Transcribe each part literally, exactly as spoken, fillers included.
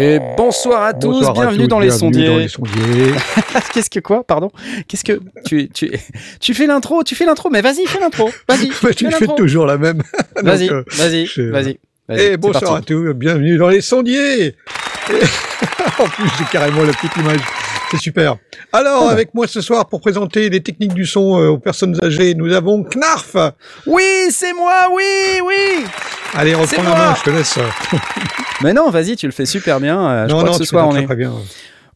Et bonsoir à tous, bonsoir bienvenue à tous, dans, les bienvenue dans les sondiers. Qu'est-ce que quoi, pardon? Qu'est-ce que tu tu tu fais l'intro, tu fais l'intro, mais vas-y, fais l'intro, vas-y. Bah, tu fais, fais toujours la même. Vas-y, euh, vas-y, je... vas-y, vas-y. Et bonsoir à tous, bienvenue dans les sondiers. Et... en plus, j'ai carrément la petite image. C'est super. Alors, ah. avec moi ce soir pour présenter les techniques du son aux personnes âgées, nous avons Knarf. Oui, c'est moi, oui, oui. Allez, reprends la main, je te laisse. Mais non, vas-y, tu le fais super bien. Je non, crois non, que ce soir, on est, très bien.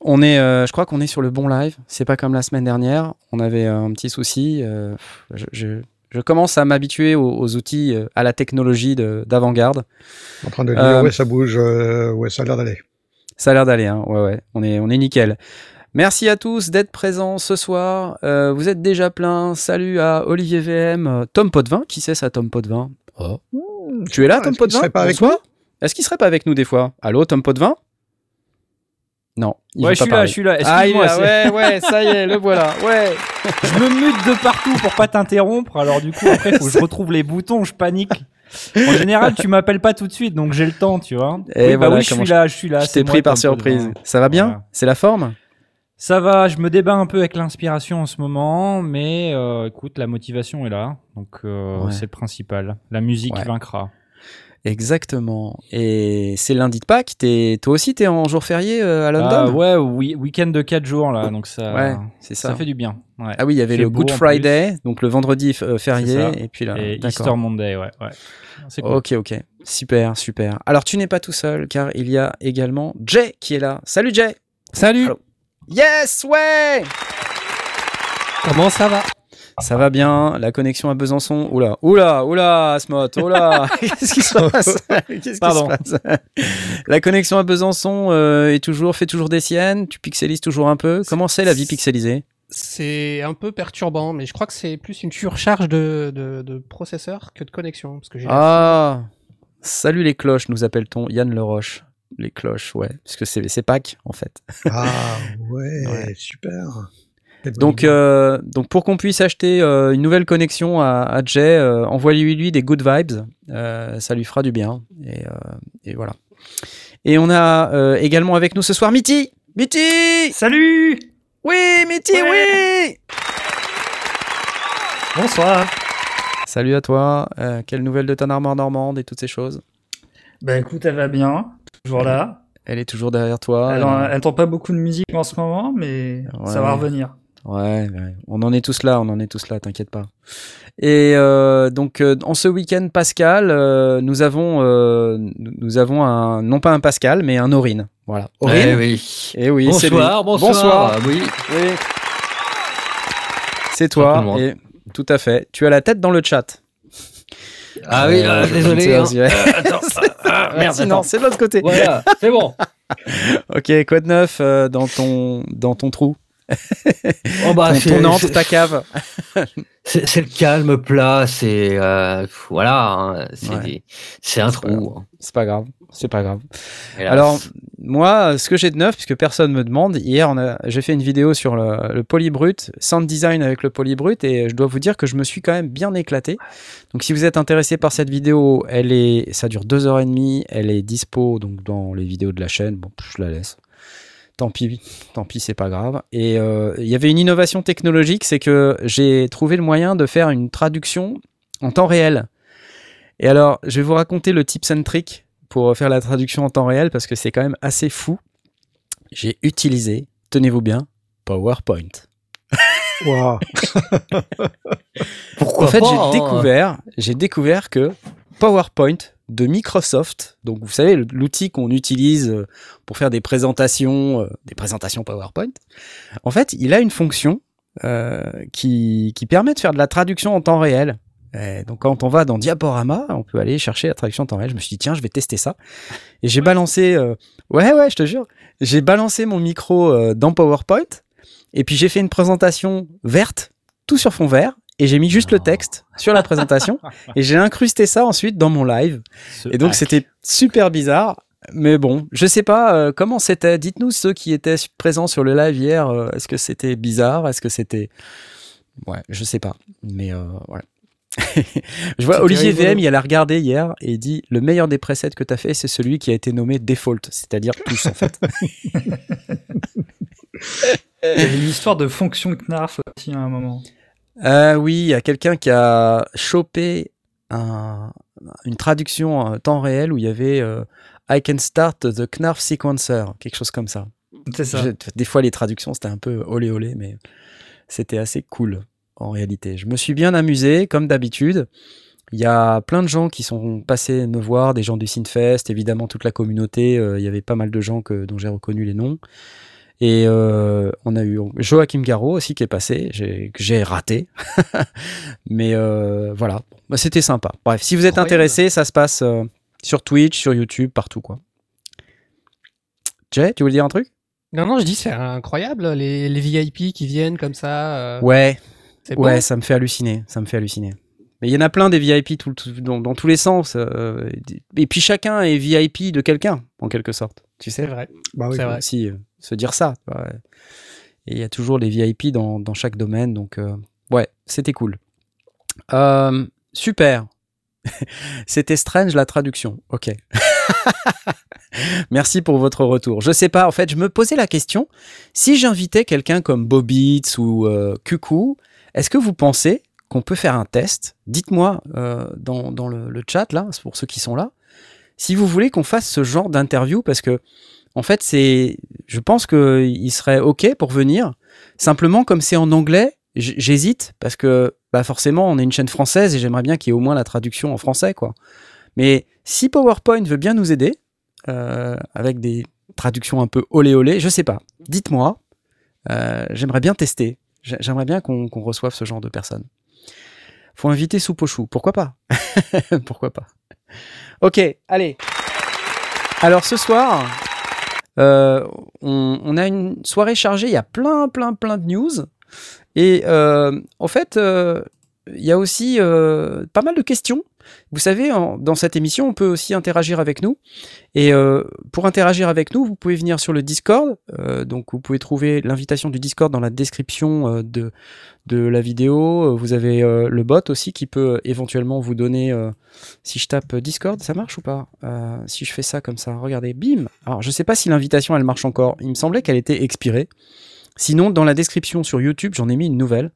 on est, euh, je crois qu'on est sur le bon live. C'est pas comme la semaine dernière. On avait un petit souci. Euh, je, je, je commence à m'habituer aux, aux outils, à la technologie de, d'avant-garde. En train de dire, euh, ouais, ça bouge, euh, ouais, ça a l'air d'aller. Ça a l'air d'aller, hein. Ouais, ouais. On est, on est nickel. Merci à tous d'être présents ce soir. Euh, vous êtes déjà plein. Salut à Olivier V M, Tom Potvin. Qui c'est ça, Tom Potvin? Oh. Mmh, tu es là, Tom Potvin? Bonsoir. Est-ce qu'il serait pas avec nous des fois? Allô, Tom Potvin? Non. Il ouais, je suis parler. là, je suis là. Excuse-moi. Ah, ouais, ouais, ça y est, le voilà. Ouais. Je me mute de partout pour pas t'interrompre. Alors du coup, après, faut que je retrouve les boutons. Je panique. En général, tu m'appelles pas tout de suite, donc j'ai le temps, tu vois. Et oui, voilà, bah oui, je suis je... là, je suis là. Je t'ai pris par surprise. Potvin. Ça va bien? Voilà. C'est la forme? Ça va, je me débat un peu avec l'inspiration en ce moment, mais euh, écoute, la motivation est là, donc euh, ouais. c'est le principal. La musique ouais. vaincra. Exactement. Et c'est lundi de Pâques, t'es, toi aussi t'es en jour férié euh, à London? Ah ouais, oui, week-end de quatre jours là, donc ça, ouais, c'est ça. ça fait du bien. Ouais. Ah oui, il y avait le Good Friday, donc le vendredi euh, férié, et puis là, et Easter Monday, ouais. ouais. C'est cool. Ok, ok, super, super. Alors tu n'es pas tout seul, car il y a également Jay qui est là. Salut Jay. Salut. Hello. Yes, ouais! Comment ça va? Ça va bien, la connexion à Besançon. Oula, oula, oula, Asmot, oula! Qu'est-ce qui se passe? Qu'est-ce Pardon. qui se passe? La connexion à Besançon euh, est toujours, fait toujours des siennes, tu pixelises toujours un peu. Comment c'est la vie pixelisée? C'est un peu perturbant, mais je crois que c'est plus une surcharge de, de, de processeur que de connexion. Parce que j'ai ah! Salut les cloches, nous appelle-t-on Yann Leroche. Les cloches, ouais, parce que c'est, c'est Pâques en fait. Ah ouais, ouais. super. Donc, euh, donc pour qu'on puisse acheter euh, une nouvelle connexion à, à Jay, euh, envoyez-lui lui des good vibes, euh, ça lui fera du bien. Et, euh, et voilà. Et on a euh, également avec nous ce soir Mitty. Mitty, salut. Oui, Mitty, ouais. oui. Bonsoir. Salut à toi. Euh, quelle nouvelle de ta armoire normande et toutes ces choses? Ben écoute, elle va bien. Toujours là. Elle est toujours derrière toi. Elle, en, elle entend pas beaucoup de musique en ce moment, mais ouais. ça va revenir. Ouais, ouais, on en est tous là, on en est tous là, t'inquiète pas. Et euh, donc, euh, en ce week-end Pascal, euh, nous avons, euh, nous avons un, non pas un Pascal, mais un Aurine. Voilà. Aurine. Eh oui. Eh oui. Bonsoir, c'est bonsoir. Bonsoir. Oui. oui. C'est toi. Tout et tout à fait. Tu as la tête dans le chat. Ah oui, euh, désolé. Hein. Euh, attends, ah, merde, Sinon, attends. c'est de l'autre côté. Voilà, c'est bon. Ok, quoi de neuf euh, dans ton dans ton trou? Oh bah, ton, c'est, ton antre, ta cave. c'est, c'est le calme plat, c'est euh, voilà, hein, c'est, ouais. des, c'est un c'est trou. Pas hein. C'est pas grave, c'est pas grave. Là, Alors c'est... moi, ce que j'ai de neuf, puisque personne me demande, hier on a, j'ai fait une vidéo sur le, le polybrut, sound design avec le polybrut, et je dois vous dire que je me suis quand même bien éclaté. Donc si vous êtes intéressé par cette vidéo, elle est, ça dure deux heures et demie, elle est dispo donc dans les vidéos de la chaîne. Bon, je la laisse. Tant pis, tant pis, c'est pas grave. Et il euh, y avait une innovation technologique, c'est que j'ai trouvé le moyen de faire une traduction en temps réel. Et alors, je vais vous raconter le tips and trick pour faire la traduction en temps réel, parce que c'est quand même assez fou. J'ai utilisé, tenez-vous bien, PowerPoint. Waouh. Pourquoi En fait, pas, j'ai, découvert, j'ai découvert que PowerPoint de Microsoft, donc vous savez l'outil qu'on utilise pour faire des présentations, euh, des présentations PowerPoint, en fait il a une fonction euh, qui, qui permet de faire de la traduction en temps réel. Et donc quand on va dans Diaporama, on peut aller chercher la traduction en temps réel. Je me suis dit tiens, je vais tester ça, et j'ai balancé, euh, ouais ouais je te jure, j'ai balancé mon micro euh, dans PowerPoint, Et puis j'ai fait une présentation verte, tout sur fond vert, et j'ai mis juste oh. le texte sur la présentation, et j'ai incrusté ça ensuite dans mon live. Ce et donc hack. C'était super bizarre. Mais bon, je sais pas euh, comment c'était. Dites-nous ceux qui étaient présents sur le live hier. Euh, est-ce que c'était bizarre ? Est-ce que c'était... Ouais, je sais pas. Mais euh, voilà. Je vois c'était Olivier V M, il a regardé hier et il dit « Le meilleur des presets que tu as fait, c'est celui qui a été nommé Default, c'est-à-dire tous en fait. » Il y avait une histoire de fonction Knarf aussi à un moment. Euh, oui, il y a quelqu'un qui a chopé un, une traduction en temps réel où il y avait... Euh, I can start the Knarf sequencer, quelque chose comme ça. C'est ça. Je, des fois, les traductions, c'était un peu olé olé, mais c'était assez cool en réalité. Je me suis bien amusé, comme d'habitude. Il y a plein de gens qui sont passés me voir, des gens du Synfest, évidemment toute la communauté. Euh, il y avait pas mal de gens que, dont j'ai reconnu les noms. Et euh, on a eu Joachim Garraud aussi qui est passé, j'ai, que j'ai raté. Mais euh, voilà, bah, c'était sympa. Bref, si vous êtes Incroyable. Intéressé, ça se passe... Euh, sur Twitch, sur YouTube, partout, quoi. Jay, tu voulais dire un truc ? Non, non, je dis c'est incroyable, les, les V I P qui viennent comme ça. Euh, ouais, c'est ouais, bon. ça me fait halluciner, ça me fait halluciner. Mais il y en a plein des V I P tout, tout, dans, dans tous les sens. Euh, et puis chacun est V I P de quelqu'un, en quelque sorte. Tu sais ? C'est vrai. Bah oui, c'est vrai. Aussi euh, se dire ça. Ouais. Et il y a toujours des V I P dans, dans chaque domaine, donc euh, ouais, c'était cool. Euh, super. C'était strange la traduction, ok. Merci pour votre retour. Je sais pas, en fait, je me posais la question, si j'invitais quelqu'un comme Bobitz ou euh, Cuckoo, est-ce que vous pensez qu'on peut faire un test ? Dites-moi euh, dans, dans le, le chat, là, pour ceux qui sont là, si vous voulez qu'on fasse ce genre d'interview, parce que, en fait, c'est, je pense qu'il serait ok pour venir, simplement comme c'est en anglais, j'hésite, parce que bah forcément, on est une chaîne française et j'aimerais bien qu'il y ait au moins la traduction en français, quoi. Mais si PowerPoint veut bien nous aider, euh, avec des traductions un peu olé olé, je sais pas, dites-moi, euh, j'aimerais bien tester, j'aimerais bien qu'on, qu'on reçoive ce genre de personnes. Faut inviter Soupochou, pourquoi pas ? Pourquoi pas ? Ok, allez. Alors ce soir, euh, on, on a une soirée chargée, il y a plein, plein, plein de news. Et euh, en fait, il euh, y a aussi euh, pas mal de questions. Vous savez, en, dans cette émission, on peut aussi interagir avec nous. Et euh, pour interagir avec nous, vous pouvez venir sur le Discord. Euh, donc, vous pouvez trouver l'invitation du Discord dans la description euh, de, de la vidéo. Vous avez euh, le bot aussi qui peut éventuellement vous donner... Euh, si je tape Discord, ça marche ou pas ? euh, Si je fais ça comme ça, regardez, bim ! Alors, je ne sais pas si l'invitation, elle marche encore. Il me semblait qu'elle était expirée. Sinon, dans la description sur YouTube, j'en ai mis une nouvelle.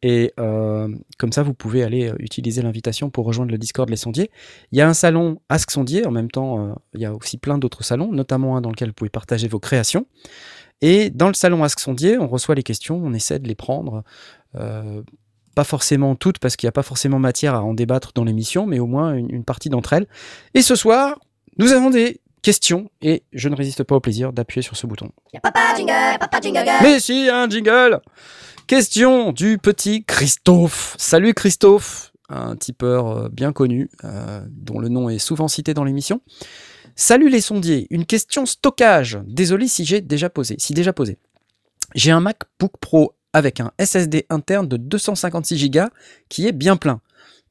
Et euh, comme ça, vous pouvez aller utiliser l'invitation pour rejoindre le Discord Les Sondiers. Il y a un salon Ask Sondier. En même temps, euh, il y a aussi plein d'autres salons, notamment un dans lequel vous pouvez partager vos créations. Et dans le salon Ask Sondier, on reçoit les questions, on essaie de les prendre. Euh, pas forcément toutes, parce qu'il n'y a pas forcément matière à en débattre dans l'émission, mais au moins une, une partie d'entre elles. Et ce soir, nous avons des... question, et je ne résiste pas au plaisir d'appuyer sur ce bouton. Papa jingle, papa jingle girl. Mais si, un jingle. Question du petit Christophe. Salut Christophe, un tipeur bien connu, euh, dont le nom est souvent cité dans l'émission. Salut les sondiers, une question stockage. Désolé si j'ai déjà posé. Si déjà posé. J'ai un MacBook Pro avec un S S D interne de deux cent cinquante-six giga qui est bien plein.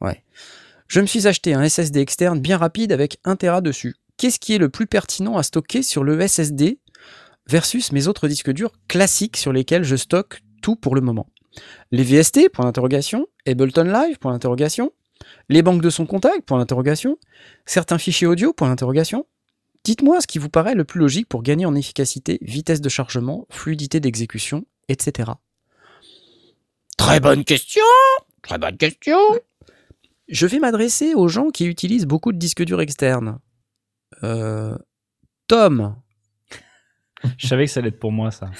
Ouais. Je me suis acheté un S S D externe bien rapide avec un téra dessus. Qu'est-ce qui est le plus pertinent à stocker sur le S S D versus mes autres disques durs classiques sur lesquels je stocke tout pour le moment ? Les V S T, point d'interrogation, Ableton Live, point d'interrogation, les banques de sons contact, point d'interrogation, certains fichiers audio, point d'interrogation. Dites-moi ce qui vous paraît le plus logique pour gagner en efficacité, vitesse de chargement, fluidité d'exécution, et cetera. Très bonne question ! Très bonne question ! Je vais m'adresser aux gens qui utilisent beaucoup de disques durs externes. Euh, Tom. Je savais que ça allait être pour moi, ça.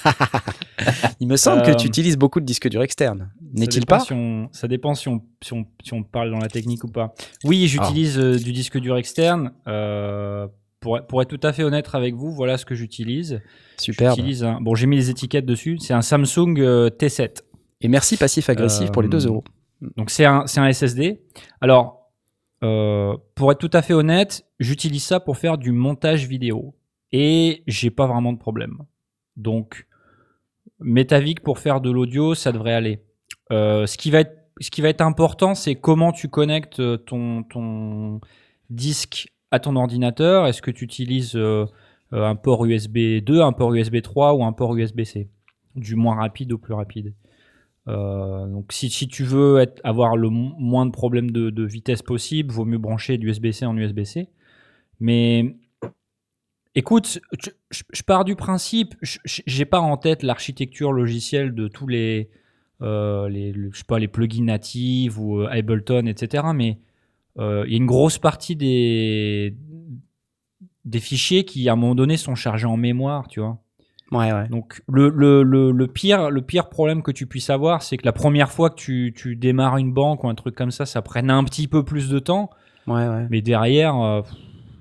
Il me semble euh, que tu utilises beaucoup de disques durs externes. N'est-il pas ? Si on, ça dépend si on, si, on, si on parle dans la technique ou pas. Oui, j'utilise oh. du disque dur externe. Euh, pour, pour être tout à fait honnête avec vous, voilà ce que j'utilise. Superbe. J'utilise un, bon, j'ai mis les étiquettes dessus. C'est un Samsung euh, T sept. Et merci Passif Agressif euh, pour les deux euros. Donc, c'est un, c'est un S S D. Alors... Euh, pour être tout à fait honnête, j'utilise ça pour faire du montage vidéo et j'ai pas vraiment de problème. Donc, Metavic pour faire de l'audio, ça devrait aller. Euh, ce qui va être, ce qui va être important, c'est comment tu connectes ton, ton disque à ton ordinateur. Est-ce que tu utilises euh, un port U S B deux, un port U S B trois ou un port U S B C, du moins rapide au plus rapide. Euh, donc si, si tu veux être, avoir le m- moins de problèmes de, de vitesse possible, vaut mieux brancher du U S B C en U S B C. Mais écoute, je, je, je pars du principe, je, j'ai pas en tête l'architecture logicielle de tous les, euh, les, les, je sais pas, les plugins natifs ou euh, Ableton, et cetera. Mais euh, il y a une grosse partie des, des fichiers qui, à un moment donné, sont chargés en mémoire, tu vois. Ouais, ouais. Donc le, le, le, le, pire, le pire problème que tu puisses avoir, c'est que la première fois que tu, tu démarres une banque ou un truc comme ça, ça prenne un petit peu plus de temps. Ouais, ouais. Mais derrière, euh,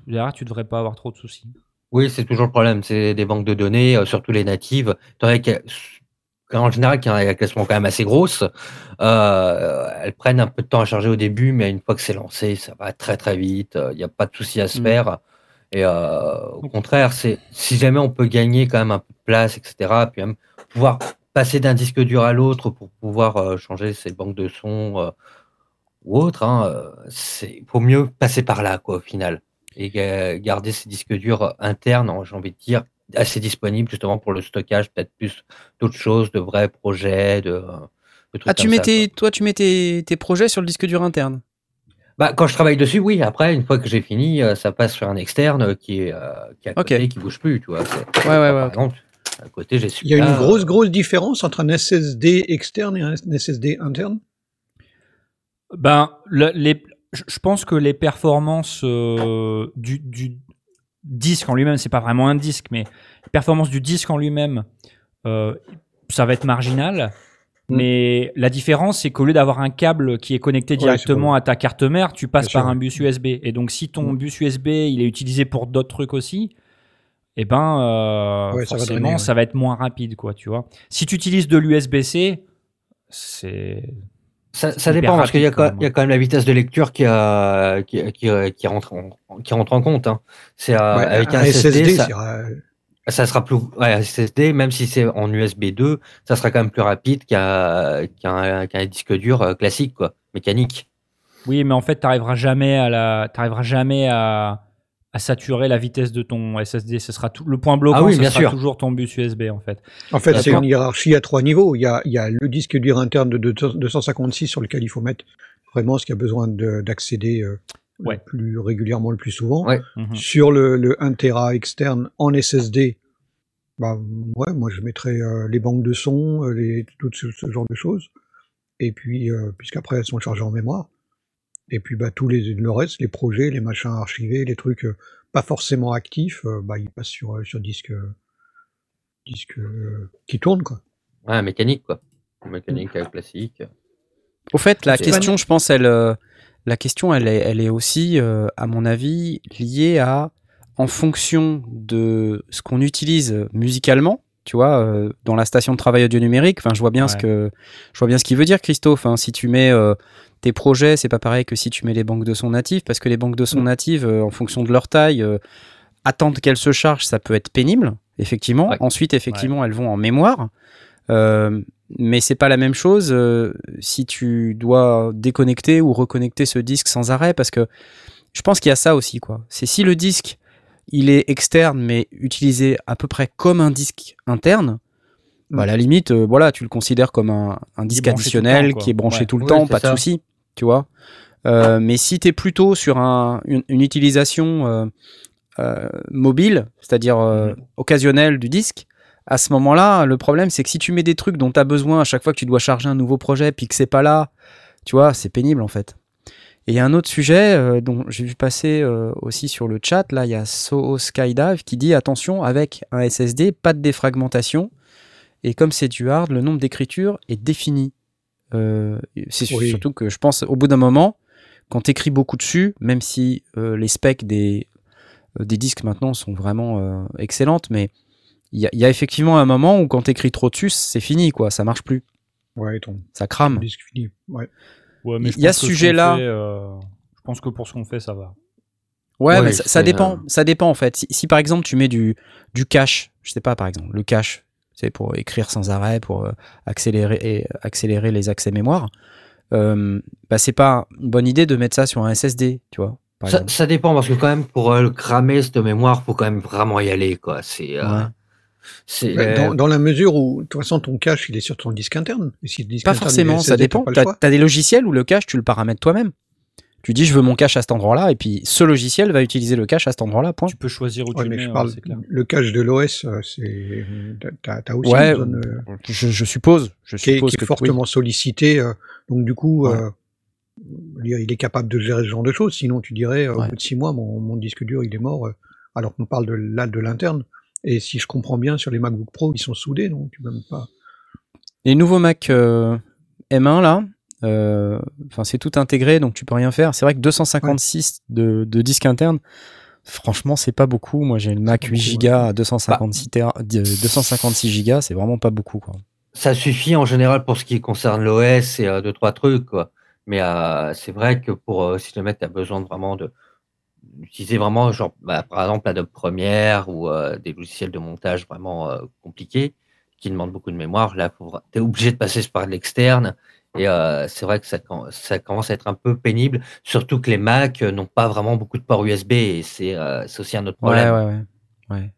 derrière, tu devrais pas avoir trop de soucis. Oui, c'est toujours le problème. C'est des banques de données, euh, surtout les natives. En général, elles sont quand même assez grosses. Euh, elles prennent un peu de temps à charger au début, mais une fois que c'est lancé, ça va très très vite. Il n'y a pas de souci à se mmh. faire. Et euh, au contraire, c'est, si jamais on peut gagner quand même un peu de place, et cetera, puis même pouvoir passer d'un disque dur à l'autre pour pouvoir euh, changer ses banques de sons euh, ou autre, hein, c'est, faut mieux passer par là, quoi, au final. Et euh, garder ces disques durs internes, hein, j'ai envie de dire, assez disponibles justement pour le stockage, peut-être plus d'autres choses, de vrais projets, de, de trucs ah, tu mets ça, tes, toi, tu mets tes, tes projets sur le disque dur interne? Bah, quand je travaille dessus, oui. Après, une fois que j'ai fini, ça passe sur un externe qui est, euh, qui est à côté, okay. qui bouge plus, tu vois. C'est, ouais, ouais, ouais. Par exemple, à côté, j'ai su. Il y a une grosse, grosse différence entre un S S D externe et un S S D interne. Ben, le, les, je pense que les performances euh, du, du disque en lui-même, c'est pas vraiment un disque, mais les performances du disque en lui-même, euh, ça va être marginal. Mais la différence, c'est qu'au lieu d'avoir un câble qui est connecté directement ouais, à ta carte mère, tu passes Bien par sûr. un bus U S B. Et donc, si ton bus U S B, il est utilisé pour d'autres trucs aussi, eh ben, euh, ouais, forcément, ça va, donner, ouais. ça va être moins rapide, quoi, tu vois. Si tu utilises de l'U S B C, c'est... Ça, ça dépend, parce qu'il y a, quand, y a quand même la vitesse de lecture qui, a, qui, qui, qui, rentre, en, qui rentre en compte. Hein. C'est, euh, ouais, avec un, un S S D, S S D ça... c'est... Euh... Ça sera plus, ouais, S S D, même si c'est en U S B deux, ça sera quand même plus rapide qu'un, qu'un, qu'un disque dur classique, quoi, mécanique. Oui, mais en fait, t'arriveras jamais à la, t'arriveras jamais à, à saturer la vitesse de ton S S D. Ce sera tout, le point bloquant, ah oui, ce sera sûr. toujours ton bus U S B, en fait. En fait, c'est une hiérarchie à trois niveaux. Il y a, il y a le disque dur interne de deux cent cinquante-six sur lequel il faut mettre vraiment ce qu'il y a besoin de, d'accéder, euh... Ouais. Le plus régulièrement, le plus souvent. Ouais. Mmh. Sur le, le un téra externe en S S D, bah, ouais, moi je mettrais euh, les banques de son, les, tout ce, ce genre de choses. Et puis, euh, puisqu'après elles sont chargées en mémoire. Et puis, bah, tous les, le reste, les projets, les machins archivés, les trucs euh, pas forcément actifs, euh, bah, ils passent sur, euh, sur disque, euh, disque euh, qui tourne, quoi. Ouais, mécanique, quoi. Mécanique classique. Au fait, la C'est question, pas... je pense, elle. Euh... La question, elle est, elle est aussi, euh, à mon avis, liée à, en fonction de ce qu'on utilise musicalement, tu vois, euh, dans la station de travail audio numérique. Enfin, je vois bien ouais. ce que, je vois bien ce qu'il veut dire, Christophe. Hein, si tu mets euh, tes projets, c'est pas pareil que si tu mets les banques de sons natives, parce que les banques de sons natives, euh, en fonction de leur taille, euh, attendre qu'elles se chargent, ça peut être pénible, effectivement. Ouais. Ensuite, effectivement, ouais. elles vont en mémoire. Euh, mais c'est pas la même chose euh, si tu dois déconnecter ou reconnecter ce disque sans arrêt, parce que je pense qu'il y a ça aussi, quoi. C'est si le disque il est externe mais utilisé à peu près comme un disque interne, mmh. bah à la limite euh, voilà, tu le considères comme un, un disque additionnel temps, qui est branché ouais. tout le oui, temps, pas ça. de souci, tu vois. Euh, mais si t'es plutôt sur un, une, une utilisation euh, euh, mobile, c'est-à-dire euh, mmh. occasionnelle du disque, à ce moment-là, le problème, c'est que si tu mets des trucs dont tu as besoin à chaque fois que tu dois charger un nouveau projet, puis que c'est pas là, tu vois, c'est pénible, en fait. Et il y a un autre sujet euh, dont j'ai vu passer euh, aussi sur le chat, là, il y a SoSkyDive qui dit « Attention, avec un S S D, pas de défragmentation, et comme c'est du hard, le nombre d'écritures est défini. Euh, » C'est oui. surtout que je pense, au bout d'un moment, quand tu écris beaucoup dessus, même si euh, les specs des, euh, des disques maintenant sont vraiment euh, excellentes, mais il y, y a effectivement un moment où quand t'écris trop dessus, c'est fini, quoi, ça marche plus. Ouais, ton, ça crame. Ton disque fini. Ouais. Ouais, mais il y a ce sujet-là. Euh, je pense que pour ce qu'on fait, ça va. Ouais, ouais, mais ça, ça dépend. Euh... Ça dépend en fait. Si, si par exemple tu mets du du cache, je sais pas, par exemple le cache, c'est pour écrire sans arrêt, pour accélérer, et accélérer les accès mémoire, euh, bah, c'est pas une bonne idée de mettre ça sur un S S D, tu vois. Ça, ça dépend, parce que quand même, pour euh, cramer cette mémoire, faut quand même vraiment y aller, quoi. C'est, euh, ouais. c'est, bah, euh... dans, dans la mesure où, de toute façon, ton cache, il est sur ton disque interne. Et si le disque pas interne, forcément, S S D, ça dépend. T'as, t'as, t'as des logiciels où le cache, tu le paramètres toi-même. Tu dis, je veux mon cache à cet endroit-là, et puis ce logiciel va utiliser le cache à cet endroit-là, point. Tu peux choisir où ouais, tu mais mets, je parle, c'est clair. Le cache de l'O S, c'est, t'as, t'as aussi ouais, une zone, euh, je, je suppose, je qui suppose est, qui est fortement oui. sollicité, euh, donc du coup, ouais. euh, il est capable de gérer ce genre de choses, sinon tu dirais au ouais. bout de six mois mon, mon disque dur il est mort, alors qu'on parle de, là, de l'interne, et si je comprends bien sur les MacBook Pro ils sont soudés, donc tu peux même pas. Les nouveaux Mac euh, M un là, euh, c'est tout intégré donc tu peux rien faire, c'est vrai que deux cent cinquante-six ouais. de, de disque interne, franchement c'est pas beaucoup, moi j'ai le Mac huit giga ouais. à deux cent cinquante-six giga, c'est vraiment pas beaucoup quoi. Ça suffit en général pour ce qui concerne l'O S et deux trois trucs quoi. Mais euh, c'est vrai que pour euh, si le mec, tu as besoin de vraiment de, d'utiliser vraiment, genre, bah, par exemple, Adobe Premiere ou euh, des logiciels de montage vraiment euh, compliqués qui demandent beaucoup de mémoire, là, tu es obligé de passer par l'externe. Et euh, c'est vrai que ça, ça commence à être un peu pénible, surtout que les Mac n'ont pas vraiment beaucoup de ports U S B et c'est, euh, c'est aussi un autre problème. Ouais, ouais, ouais. ouais.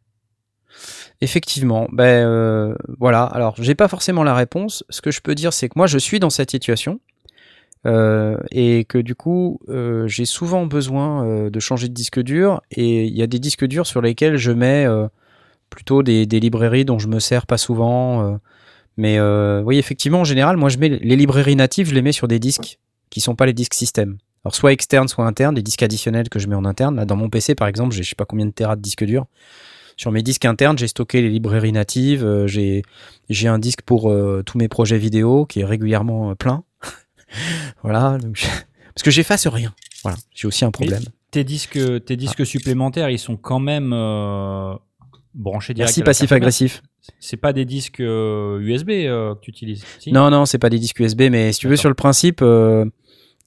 Effectivement, ben euh, voilà. Alors, j'ai pas forcément la réponse. Ce que je peux dire, c'est que moi, je suis dans cette situation. Euh, et que du coup euh, j'ai souvent besoin euh, de changer de disque dur, et il y a des disques durs sur lesquels je mets euh, plutôt des, des librairies dont je me sers pas souvent, euh, mais euh, oui effectivement en général moi je mets les librairies natives, je les mets sur des disques qui sont pas les disques système, alors soit externes soit internes, des disques additionnels que je mets en interne. Là dans mon P C par exemple j'ai je sais pas combien de téras de disques durs. Sur mes disques internes, j'ai stocké les librairies natives, euh, j'ai, j'ai un disque pour euh, tous mes projets vidéo qui est régulièrement euh, plein. Voilà, donc je... parce que j'efface rien. Voilà, j'ai aussi un problème. Mais tes disques, tes disques ah. supplémentaires, ils sont quand même euh, branchés direct. Merci Passif Agressif. C'est pas des disques euh, U S B euh, que tu utilises. Si non, non, c'est pas des disques U S B, mais si tu D'accord. veux, sur le principe, euh,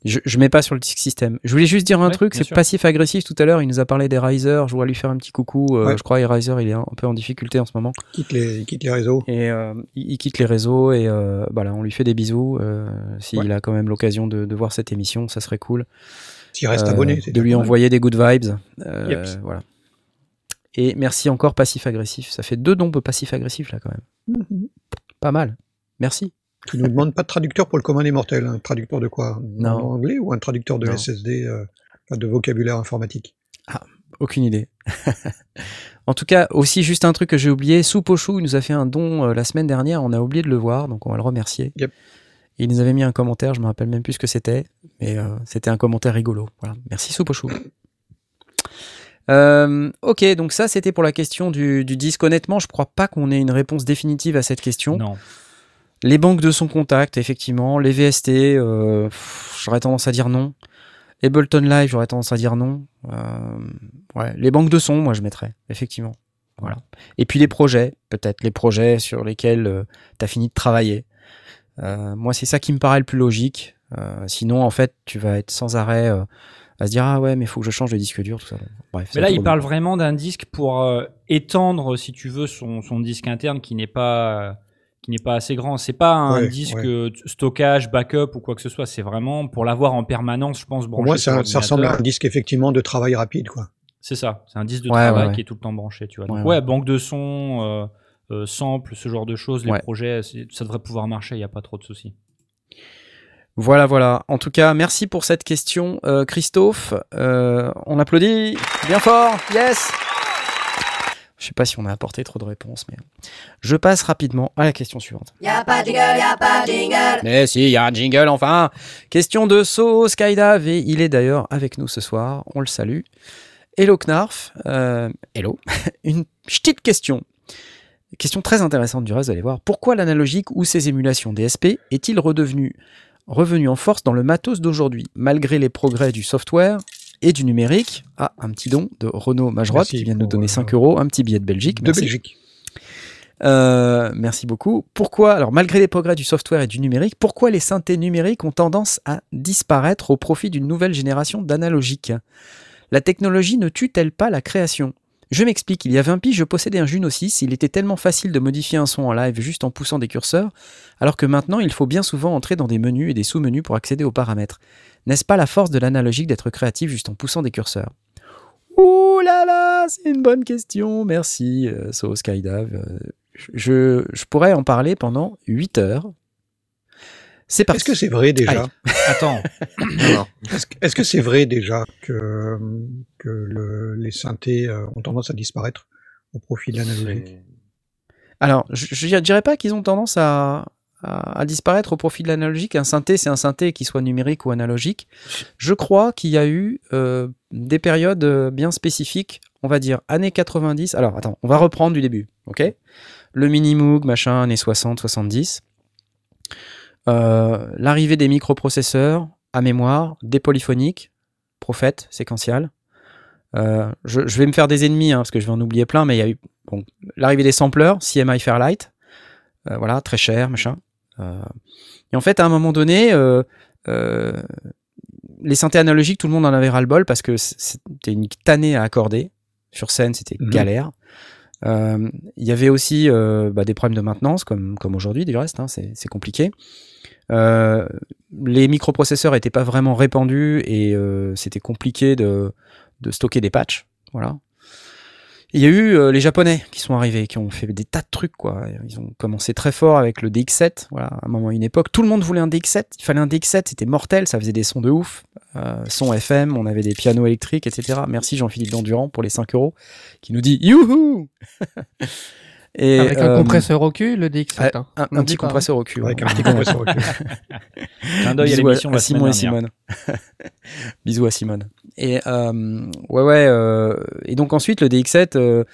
je, je mets pas sur le disque système. Je voulais juste dire un ouais, truc, c'est sûr. Passif Agressif. Tout à l'heure, il nous a parlé des Riser. Je voulais lui faire un petit coucou. Euh, ouais. Je crois que Riser, il est un peu en difficulté en ce moment. Il quitte les, il quitte les réseaux. Et euh, il, il quitte les réseaux et euh, voilà, on lui fait des bisous. Euh, S'il ouais. a quand même l'occasion de, de voir cette émission, ça serait cool. S'il reste euh, abonné. C'est de lui envoyer même. Des good vibes. Euh, yep. Voilà. Et merci encore Passif Agressif. Ça fait deux dons de Passif Agressif là quand même. Mm-hmm. Pas mal. Merci. Tu ne nous demandes pas de traducteur pour le commun des mortels. Un traducteur de quoi ? Non. En anglais ou un traducteur de non. S S D, euh, de vocabulaire informatique ? Ah, aucune idée. En tout cas, aussi juste un truc que j'ai oublié. Soupochou, il nous a fait un don euh, la semaine dernière. On a oublié de le voir, donc on va le remercier. Yep. Il nous avait mis un commentaire, je ne me rappelle même plus ce que c'était, mais euh, c'était un commentaire rigolo. Voilà. Merci Soupochou. Euh, ok, donc ça c'était pour la question du, du disque. Honnêtement, je ne crois pas qu'on ait une réponse définitive à cette question. Non. Les banques de son contact, effectivement. Les V S T, euh, pff, j'aurais tendance à dire non. Ableton Live, j'aurais tendance à dire non. Euh, ouais. Les banques de son, moi, je mettrais, effectivement. Voilà. Et puis les projets, peut-être. Les projets sur lesquels euh, tu as fini de travailler. Euh, moi, c'est ça qui me paraît le plus logique. Euh, sinon, en fait, tu vas être sans arrêt euh, à se dire « Ah ouais, mais il faut que je change le disque dur. » tout ça. Bref, mais là, il bon. parle vraiment d'un disque pour euh, étendre, si tu veux, son, son disque interne qui n'est pas... Euh... qui n'est pas assez grand. C'est pas un ouais, disque ouais. stockage, backup ou quoi que ce soit. C'est vraiment pour l'avoir en permanence, je pense, branché. Pour moi, ça, ça ressemble à un disque, effectivement, de travail rapide, quoi. C'est ça. C'est un disque de ouais, travail ouais, ouais. qui est tout le temps branché, tu vois. Donc, ouais, ouais. ouais, banque de son, euh, euh, sample, ce genre de choses, les ouais. projets, ça devrait pouvoir marcher. Il n'y a pas trop de soucis. Voilà, voilà. En tout cas, merci pour cette question, euh, Christophe. Euh, on applaudit bien fort. Yes! Je sais pas si on a apporté trop de réponses, mais je passe rapidement à la question suivante. Y'a pas de jingle, y'a pas de jingle. Mais si, y'a un jingle, enfin. Question de SoSkyDive, et il est d'ailleurs avec nous ce soir, on le salue. Hello Knarf, euh, hello. Une petite question, question très intéressante du reste, vous allez voir. Pourquoi l'analogique ou ses émulations D S P est-il redevenu, revenu en force dans le matos d'aujourd'hui, malgré les progrès du software et du numérique? Ah, un petit don de Renaud Majerotte qui vient de nous donner euh, cinq euros, un petit billet de Belgique. De merci. Belgique. Euh, merci beaucoup. Pourquoi, alors malgré les progrès du software et du numérique, pourquoi les synthés numériques ont tendance à disparaître au profit d'une nouvelle génération d'analogiques ? La technologie ne tue-t-elle pas la création ? Je m'explique, il y a vingt piges, je possédais un Juno six, il était tellement facile de modifier un son en live juste en poussant des curseurs, alors que maintenant il faut bien souvent entrer dans des menus et des sous-menus pour accéder aux paramètres. N'est-ce pas la force de l'analogique d'être créatif juste en poussant des curseurs ? Ouh là là, c'est une bonne question, merci euh, SoSkyDive. Je, je pourrais en parler pendant huit heures. C'est parti. Est-ce que c'est vrai déjà ? Allez. Attends. Alors, est-ce, que, est-ce que c'est vrai déjà que, que le, les synthés ont tendance à disparaître au profit de l'analogique ? Alors, je ne dirais pas qu'ils ont tendance à, à, à disparaître au profit de l'analogique. Un synthé, c'est un synthé, qu'il soit numérique ou analogique. Je crois qu'il y a eu euh, des périodes bien spécifiques, on va dire années quatre-vingt-dix. Alors, attends, on va reprendre du début, ok ? Le mini-moog, machin, années soixante, soixante-dix. Euh, l'arrivée des microprocesseurs à mémoire, des polyphoniques, prophètes, séquentiales. Euh, je, je vais me faire des ennemis, hein, parce que je vais en oublier plein, mais il y a eu bon, l'arrivée des samplers, C M I Fairlight, euh, voilà, très cher, machin. Euh, et en fait, à un moment donné, euh, euh, les synthés analogiques, tout le monde en avait ras-le-bol, parce que c'était une tannée à accorder. Sur scène, c'était mmh. galère. Il euh, y avait aussi euh, bah, des problèmes de maintenance, comme, comme aujourd'hui, du reste, hein, c'est, c'est compliqué. Euh, les microprocesseurs n'étaient pas vraiment répandus et euh, c'était compliqué de, de stocker des patchs. Voilà. Il y a eu euh, les Japonais qui sont arrivés, qui ont fait des tas de trucs, quoi. Ils ont commencé très fort avec le D X sept. Voilà, à un moment, une époque, tout le monde voulait un D X sept. Il fallait un D X sept, c'était mortel, ça faisait des sons de ouf. Euh, son F M, on avait des pianos électriques, et cetera. Merci Jean-Philippe Dandurand pour les cinq euros qui nous dit youhou. Et, avec un euh, compresseur au cul, le D X sept. Un, un, un petit compresseur au cul. Avec un petit compresseur au cul. Un deuil à l'émission à, à Simon et Simone. Bisous à Simone. Et euh, ouais ouais. Euh, et donc ensuite le D X sept, euh,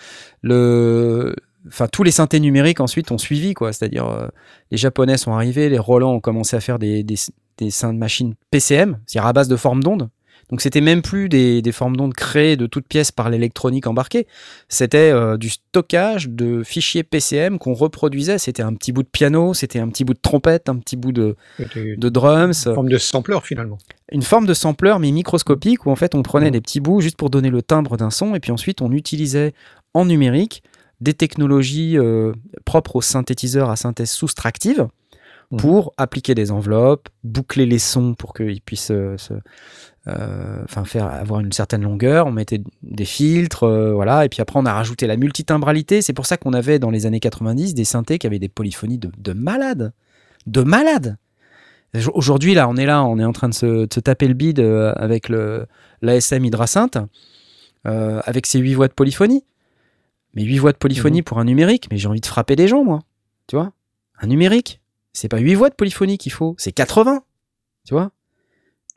le, enfin tous les synthés numériques ensuite ont suivi quoi. C'est-à-dire euh, les Japonais sont arrivés, les Roland ont commencé à faire des des, des synthés machines P C M, c'est-à-dire à base de formes d'ondes. Donc c'était même plus des, des formes d'ondes créées de toutes pièces par l'électronique embarquée, c'était euh, du stockage de fichiers P C M qu'on reproduisait, c'était un petit bout de piano, c'était un petit bout de trompette, un petit bout de, de drums. Une forme de sampler finalement. Une forme de sampler mais microscopique où en fait on prenait mmh. des petits bouts juste pour donner le timbre d'un son et puis ensuite on utilisait en numérique des technologies euh, propres aux synthétiseurs à synthèse soustractive. Pour mmh. appliquer des enveloppes, boucler les sons pour qu'ils puissent euh, se, euh, faire avoir une certaine longueur. On mettait des filtres, euh, voilà. Et puis après, on a rajouté la multitimbralité. C'est pour ça qu'on avait dans les années quatre-vingt-dix des synthés qui avaient des polyphonies de, de malades, de malades. Aujourd'hui, là, on est là, on est en train de se, de se taper le bide avec le, l'A S M Hydra Synth, euh, avec ses huit voix de polyphonie. Mais huit voix de polyphonie mmh. pour un numérique, mais j'ai envie de frapper des gens, moi. Tu vois ? Un numérique. C'est pas huit voix de polyphonie qu'il faut, c'est quatre-vingts. Tu vois ?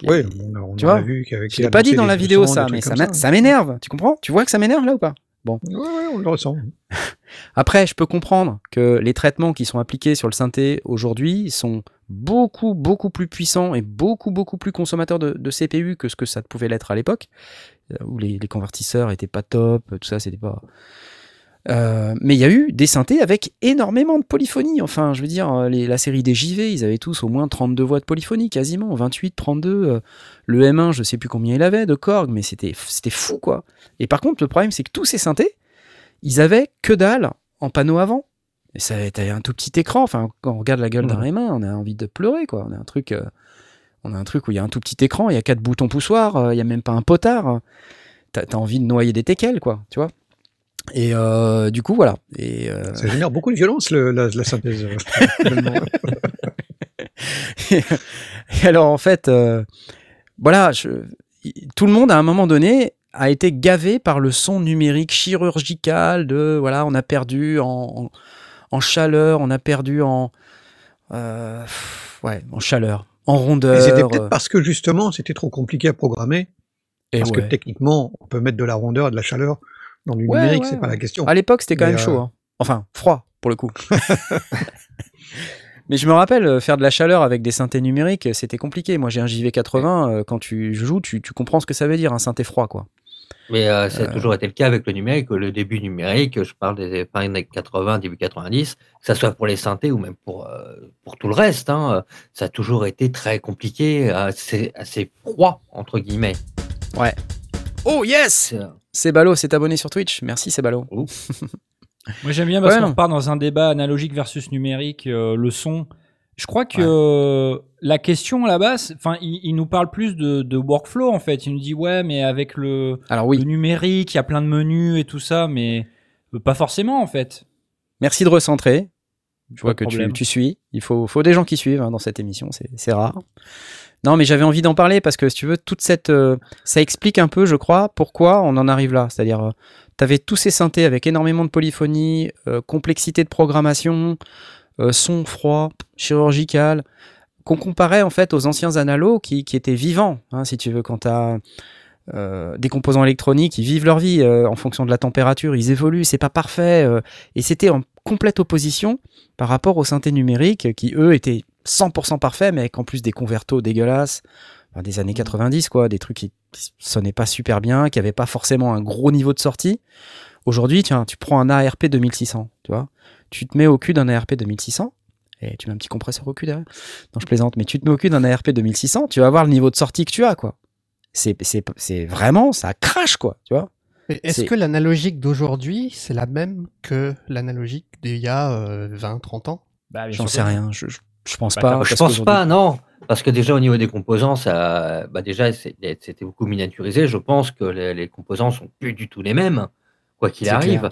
Oui, on a, on tu a vois vu qu'avec... Je l'ai pas dit dans la vidéo sons, ça, mais ça, ça. ça m'énerve. Tu comprends ? Tu vois que ça m'énerve là ou pas ? Bon. Oui, ouais, on le ressent. Après, je peux comprendre que les traitements qui sont appliqués sur le synthé aujourd'hui sont beaucoup, beaucoup plus puissants et beaucoup, beaucoup plus consommateurs de, de C P U que ce que ça pouvait l'être à l'époque, où les, les convertisseurs étaient pas top, tout ça, c'était pas... Euh, mais il y a eu des synthés avec énormément de polyphonie. Enfin, je veux dire, les, la série des J V, ils avaient tous au moins trente-deux voix de polyphonie, quasiment, vingt-huit, trente-deux. Euh, le M un, je sais plus combien il avait de Korg, mais c'était, c'était fou, quoi. Et par contre, le problème, c'est que tous ces synthés, ils avaient que dalle en panneau avant. Et ça avait un tout petit écran. Enfin, quand on regarde la gueule d'un M un, on a envie de pleurer, quoi. On a un truc, euh, on a un truc où il y a un tout petit écran, il y a quatre boutons poussoirs, euh, il y a même pas un potard. T'as, t'as envie de noyer des teckels, quoi, tu vois. Et euh, du coup, voilà. Et euh... Ça génère beaucoup de violence, le, la, la synthèse. et, et alors, en fait, euh, voilà, je, tout le monde, à un moment donné, a été gavé par le son numérique chirurgical de, voilà, on a perdu en, en, en chaleur, on a perdu en... Euh, ouais, en chaleur, en rondeur. Mais c'était peut-être euh... parce que, justement, c'était trop compliqué à programmer. Et parce ouais. que, techniquement, on peut mettre de la rondeur et de la chaleur. Dans du ouais, numérique, ouais, c'est pas la question. À l'époque, c'était quand mais même euh... chaud. Hein. Enfin, froid, pour le coup. Mais je me rappelle, faire de la chaleur avec des synthés numériques, c'était compliqué. Moi, j'ai un J V quatre-vingts. Quand tu joues, tu, tu comprends ce que ça veut dire, un synthé froid, quoi. Mais euh, ça a euh... toujours été le cas avec le numérique. Le début numérique, je parle des fins années quatre-vingts, début quatre-vingt-dix, que ça soit pour les synthés ou même pour, euh, pour tout le reste, hein, ça a toujours été très compliqué, assez, assez froid, entre guillemets. Ouais. Oh yes! Sebalo s'est abonné sur Twitch. Merci Sebalo. Oh. Moi j'aime bien parce ouais, qu'on non. part dans un débat analogique versus numérique, euh, le son. Je crois que ouais. euh, la question là-bas, enfin, il, il nous parle plus de, de workflow en fait. Il nous dit ouais, mais avec le, Alors, oui. le numérique, il y a plein de menus et tout ça, mais euh, pas forcément en fait. Merci de recentrer. Je vois que tu, tu suis. Il faut, faut des gens qui suivent hein, dans cette émission, c'est, c'est rare. Non, mais j'avais envie d'en parler parce que si tu veux, toute cette, euh, ça explique un peu, je crois, pourquoi on en arrive là. C'est-à-dire, euh, tu avais tous ces synthés avec énormément de polyphonie, euh, complexité de programmation, euh, son froid, chirurgical, qu'on comparait en fait aux anciens analogues qui, qui étaient vivants, hein, si tu veux, quand tu as... Euh, des composants électroniques, ils vivent leur vie euh, en fonction de la température, ils évoluent, c'est pas parfait euh, et c'était en complète opposition par rapport aux synthés numériques qui eux étaient cent pour cent parfaits mais avec en plus des convertos dégueulasses enfin, des années quatre-vingt-dix quoi, des trucs qui, qui sonnaient pas super bien, qui avaient pas forcément un gros niveau de sortie. Aujourd'hui tiens, tu prends un A R P deux mille six cents, tu vois, tu te mets au cul d'un A R P deux mille six cents et tu mets un petit compresseur au cul derrière, non je plaisante, mais tu te mets au cul d'un A R P deux mille six cents, tu vas voir le niveau de sortie que tu as quoi. C'est, c'est, c'est vraiment, ça crache, quoi, tu vois. Mais est-ce c'est... que l'analogique d'aujourd'hui, c'est la même que l'analogique d'il y a euh, vingt, trente ans ? bah, J'en sais rien, je, je, je pense bah, pas. Je pense pas, non. Parce que déjà, au niveau des composants, ça, bah, déjà, c'était beaucoup miniaturisé. Je pense que les, les composants sont plus du tout les mêmes, quoi qu'il c'est arrive.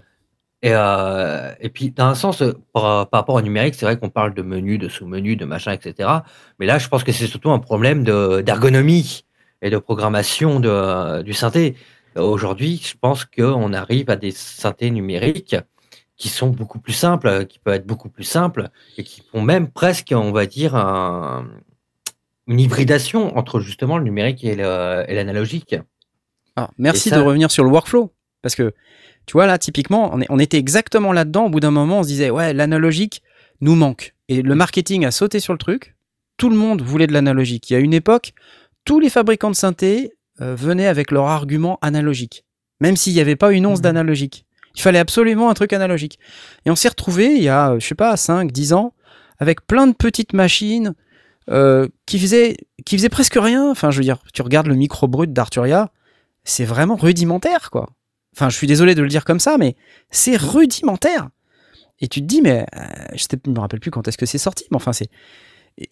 Et, euh, et puis, dans un sens, par, par rapport au numérique, c'est vrai qu'on parle de menus, de sous-menus, de machin, et cetera. Mais là, je pense que c'est surtout un problème de, d'ergonomie et de programmation de, euh, du synthé. Aujourd'hui, je pense qu'on arrive à des synthés numériques qui sont beaucoup plus simples, qui peuvent être beaucoup plus simples, et qui font même presque, on va dire, un, une hybridation entre justement le numérique et, le, et l'analogique. Ah, merci et ça... de revenir sur le workflow, parce que, tu vois, là, typiquement, on, est, on était exactement là-dedans. Au bout d'un moment, on se disait, ouais, l'analogique nous manque. Et le marketing a sauté sur le truc. Tout le monde voulait de l'analogique. Il y a une époque... Tous les fabricants de synthé euh, venaient avec leur argument analogique, même s'il n'y avait pas une once mmh. d'analogique. Il fallait absolument un truc analogique. Et on s'est retrouvés, il y a, je sais pas, cinq, dix ans, avec plein de petites machines euh, qui faisaient, qui faisaient presque rien. Enfin, je veux dire, tu regardes le micro brut d'Arturia, c'est vraiment rudimentaire, quoi. Enfin, je suis désolé de le dire comme ça, mais c'est rudimentaire. Et tu te dis, mais euh, je ne me rappelle plus quand est-ce que c'est sorti, mais enfin, c'est...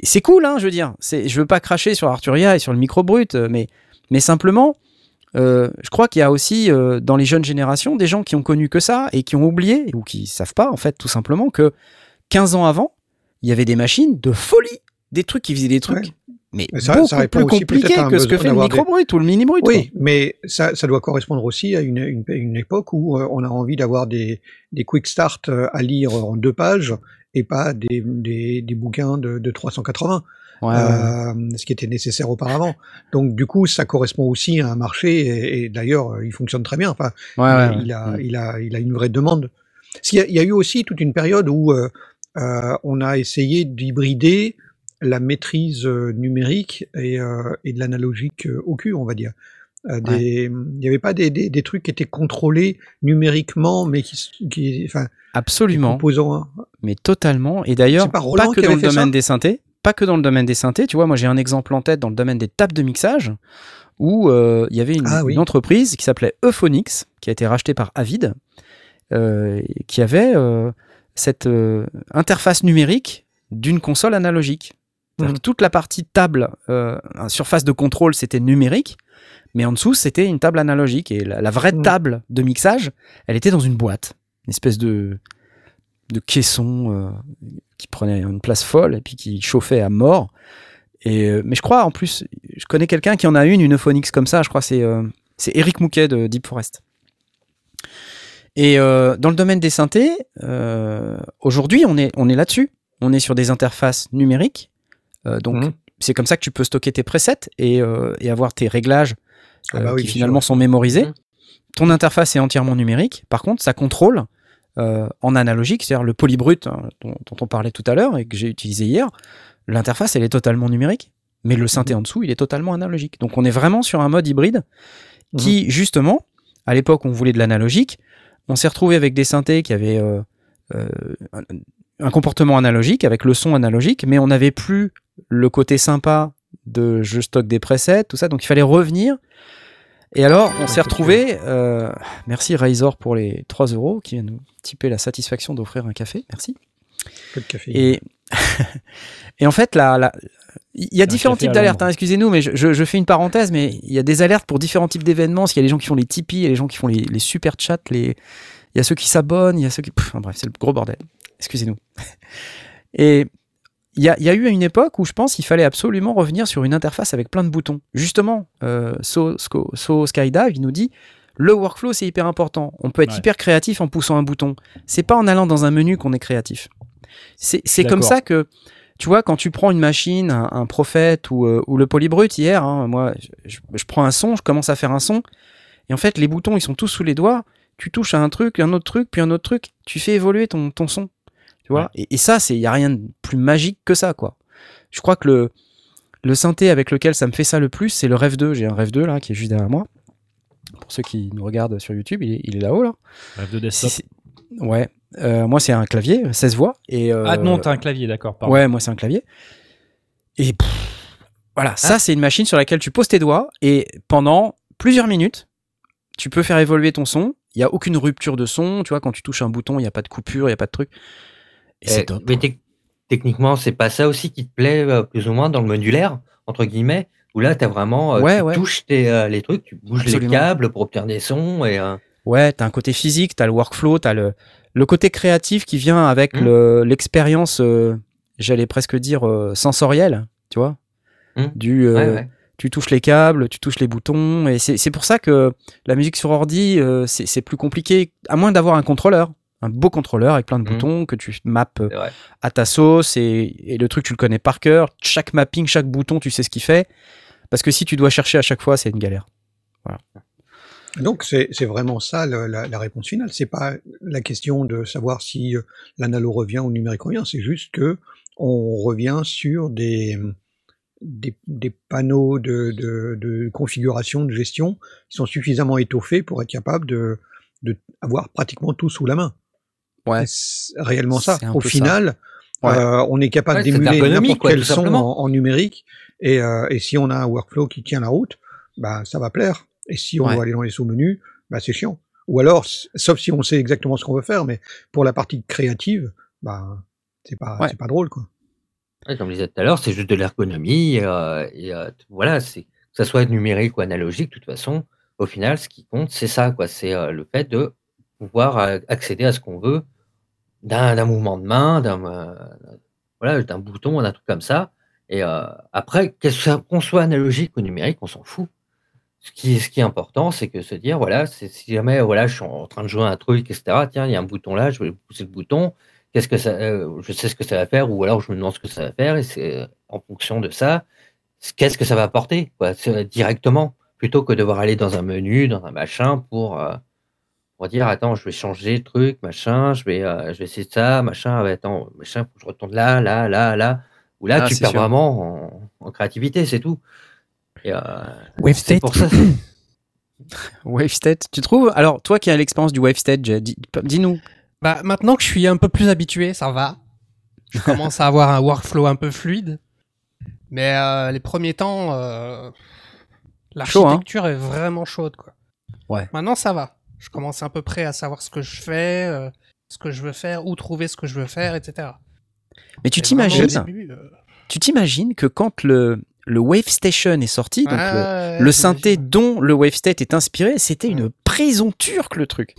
C'est cool, hein, je veux dire. C'est, je veux pas cracher sur Arturia et sur le micro brut, mais, mais simplement, euh, je crois qu'il y a aussi euh, dans les jeunes générations des gens qui ont connu que ça et qui ont oublié ou qui savent pas en fait tout simplement que quinze ans avant, il y avait des machines de folie, des trucs qui faisaient des trucs, ouais. mais, mais ça, beaucoup ça plus compliqués que ce que fait le micro brut des... ou le mini brut. Oui, quoi. Mais ça, ça doit correspondre aussi à une, une, une époque où euh, on a envie d'avoir des, des quick starts à lire en deux pages. Et pas des, des, des bouquins de, de trois cent quatre-vingts, ouais, euh, ouais. ce qui était nécessaire auparavant. Donc du coup, ça correspond aussi à un marché, et, et d'ailleurs, il fonctionne très bien. Enfin, ouais, il, ouais, il, a, ouais. il a, il a une vraie demande. Il y a, il y a eu aussi toute une période où euh, euh, on a essayé d'hybrider la maîtrise numérique et, euh, et de l'analogique au cul, on va dire. Des, ouais. Il n'y avait pas des, des, des trucs qui étaient contrôlés numériquement, mais qui, qui enfin, absolument, composants, mais totalement. Et d'ailleurs, pas, pas que dans le domaine des synthés, pas que dans le domaine des synthés. Tu vois, moi j'ai un exemple en tête dans le domaine des tables de mixage où euh, il y avait une, ah, oui. une entreprise qui s'appelait Euphonix, qui a été rachetée par Avid, euh, qui avait euh, cette euh, interface numérique d'une console analogique. Mmh. Toute la partie table, euh, surface de contrôle, c'était numérique. Mais en dessous, c'était une table analogique. Et la, la vraie mmh. table de mixage, elle était dans une boîte. Une espèce de, de caisson euh, qui prenait une place folle et puis qui chauffait à mort. Et, euh, mais je crois, en plus, je connais quelqu'un qui en a une, une Euphonix comme ça. Je crois que c'est, euh, c'est Eric Mouquet de Deep Forest. Et euh, dans le domaine des synthés, euh, aujourd'hui, on est, on est là-dessus. On est sur des interfaces numériques. Euh, donc, mmh. c'est comme ça que tu peux stocker tes presets et, euh, et avoir tes réglages Euh, ah bah oui, qui finalement sûr. sont mémorisés. Mmh. Ton interface est entièrement numérique. Par contre, ça contrôle euh, en analogique, c'est-à-dire le polybrut hein, dont, dont on parlait tout à l'heure et que j'ai utilisé hier. L'interface, elle est totalement numérique, mais le synthé mmh. en dessous, il est totalement analogique. Donc, on est vraiment sur un mode hybride qui, mmh. justement, à l'époque, on voulait de l'analogique. On s'est retrouvé avec des synthés qui avaient euh, euh, un, un comportement analogique, avec le son analogique, mais on n'avait plus le côté sympa de je stocke des presets, tout ça. Donc, il fallait revenir. Et alors, on s'est retrouvés. Euh, merci Riser pour les trois euros qui vient nous tiper la satisfaction d'offrir un café. Merci. Peu de café. Et, et en fait, là, là, il y a différents types d'alertes. Hein, excusez-nous, mais je, je, je fais une parenthèse, mais il y a des alertes pour différents types d'événements. Il y a les gens qui font les Tipeee, il y a les gens qui font les, les super chats, les... il y a ceux qui s'abonnent, il y a ceux qui... Pff, bref, c'est le gros bordel. Excusez-nous. Et... Il y, a, il y a eu une époque où je pense qu'il fallait absolument revenir sur une interface avec plein de boutons. Justement, euh, SoSkyDive, il nous dit le workflow, c'est hyper important. On peut être ouais. hyper créatif en poussant un bouton. C'est pas en allant dans un menu qu'on est créatif. C'est, c'est comme ça que, tu vois, quand tu prends une machine, un, un Prophète ou, euh, ou le Polybrut hier, hein, moi, je, je prends un son, je commence à faire un son, et en fait, les boutons, ils sont tous sous les doigts. Tu touches à un truc, un autre truc, puis un autre truc. Tu fais évoluer ton, ton son. Tu vois, ouais. et, et ça, il n'y a rien de plus magique que ça, quoi. Je crois que le, le synthé avec lequel ça me fait ça le plus, c'est le Rev deux. J'ai un Rev deux là, qui est juste derrière moi. Pour ceux qui nous regardent sur YouTube, il est, il est là-haut, là. Rev deux desktop. C'est, c'est... Ouais. Euh, moi, c'est un clavier, seize voix. Et, euh... Ah non, t'as un clavier, d'accord. Pardon. Ouais, moi, c'est un clavier. Et pff, voilà, hein? Ça, c'est une machine sur laquelle tu poses tes doigts et pendant plusieurs minutes, tu peux faire évoluer ton son. Il n'y a aucune rupture de son. Tu vois, quand tu touches un bouton, il n'y a pas de coupure, il n'y a pas de truc. C'est euh, mais te- techniquement, c'est pas ça aussi qui te plaît euh, plus ou moins dans le modulaire, entre guillemets, où là, t'as vraiment, euh, ouais, tu ouais. touches tes, euh, les trucs, tu bouges Absolument. les câbles pour obtenir des sons. Et, euh... ouais, t'as un côté physique, t'as le workflow, t'as le, le côté créatif qui vient avec mmh. le, l'expérience, euh, j'allais presque dire euh, sensorielle, tu vois. Mmh. Du, euh, ouais, ouais. Tu touches les câbles, tu touches les boutons, et c'est, c'est pour ça que la musique sur ordi, euh, c'est, c'est plus compliqué, à moins d'avoir un contrôleur. Un beau contrôleur avec plein de mmh. boutons que tu mappes à ta sauce et, et le truc, tu le connais par cœur. Chaque mapping, chaque bouton, tu sais ce qu'il fait. Parce que si tu dois chercher à chaque fois, c'est une galère. Voilà. Donc, c'est, c'est vraiment ça la, la, la réponse finale. C'est pas la question de savoir si l'analo revient ou le numérique revient. C'est juste qu'on revient sur des, des, des panneaux de, de, de configuration, de gestion qui sont suffisamment étoffés pour être capable de, de avoir pratiquement tout sous la main. Ouais, c'est réellement ça. Au final, ça. Ouais. Euh, on est capable ouais, d'émuler n'importe quoi, quel son en, en numérique. Et, euh, et si on a un workflow qui tient la route, bah, ça va plaire. Et si on ouais. doit aller dans les sous-menus, bah, c'est chiant. Ou alors, sauf si on sait exactement ce qu'on veut faire, mais pour la partie créative, bah, c'est pas, ouais. c'est pas drôle, quoi. Ouais, comme je disais tout à l'heure, c'est juste de l'ergonomie. Euh, et euh, voilà, c'est, que ça soit numérique ou analogique, de toute façon, au final, ce qui compte, c'est ça, quoi. C'est euh, le fait de pouvoir euh, accéder à ce qu'on veut. D'un, d'un mouvement de main, d'un, euh, voilà, d'un bouton, d'un truc comme ça. Et euh, après, qu'on soit analogique ou numérique, on s'en fout. Ce qui, ce qui est important, c'est que se dire, voilà, c'est, si jamais voilà, je suis en train de jouer un truc, et cetera, tiens, il y a un bouton là, je vais pousser le bouton, qu'est-ce que ça, euh, je sais ce que ça va faire, ou alors je me demande ce que ça va faire, et c'est euh, en fonction de ça, qu'est-ce que ça va apporter, quoi, directement, plutôt que de devoir aller dans un menu, dans un machin, pour... Euh, pour dire attends je vais changer le truc machin je vais euh, je vais essayer ça machin attends machin faut que je retourne là là là là ou là ah, tu perds sûr. Vraiment en, en créativité c'est tout. Et, euh, wave c'est state pour ça. Wave state tu trouves alors toi qui as l'expérience du wave state dis, dis-nous bah maintenant que je suis un peu plus habitué ça va je commence à avoir un workflow un peu fluide mais euh, les premiers temps euh, l'architecture chaud, hein. est vraiment chaude quoi ouais maintenant ça va. Je commence à peu près à savoir ce que je fais, euh, ce que je veux faire, où trouver ce que je veux faire, et cetera. Mais tu et t'imagines, début, euh... tu t'imagines que quand le, le Wave Station est sorti, donc ah, le, ouais, le synthé dont le Wave State est inspiré, c'était ouais. une prison turque le truc.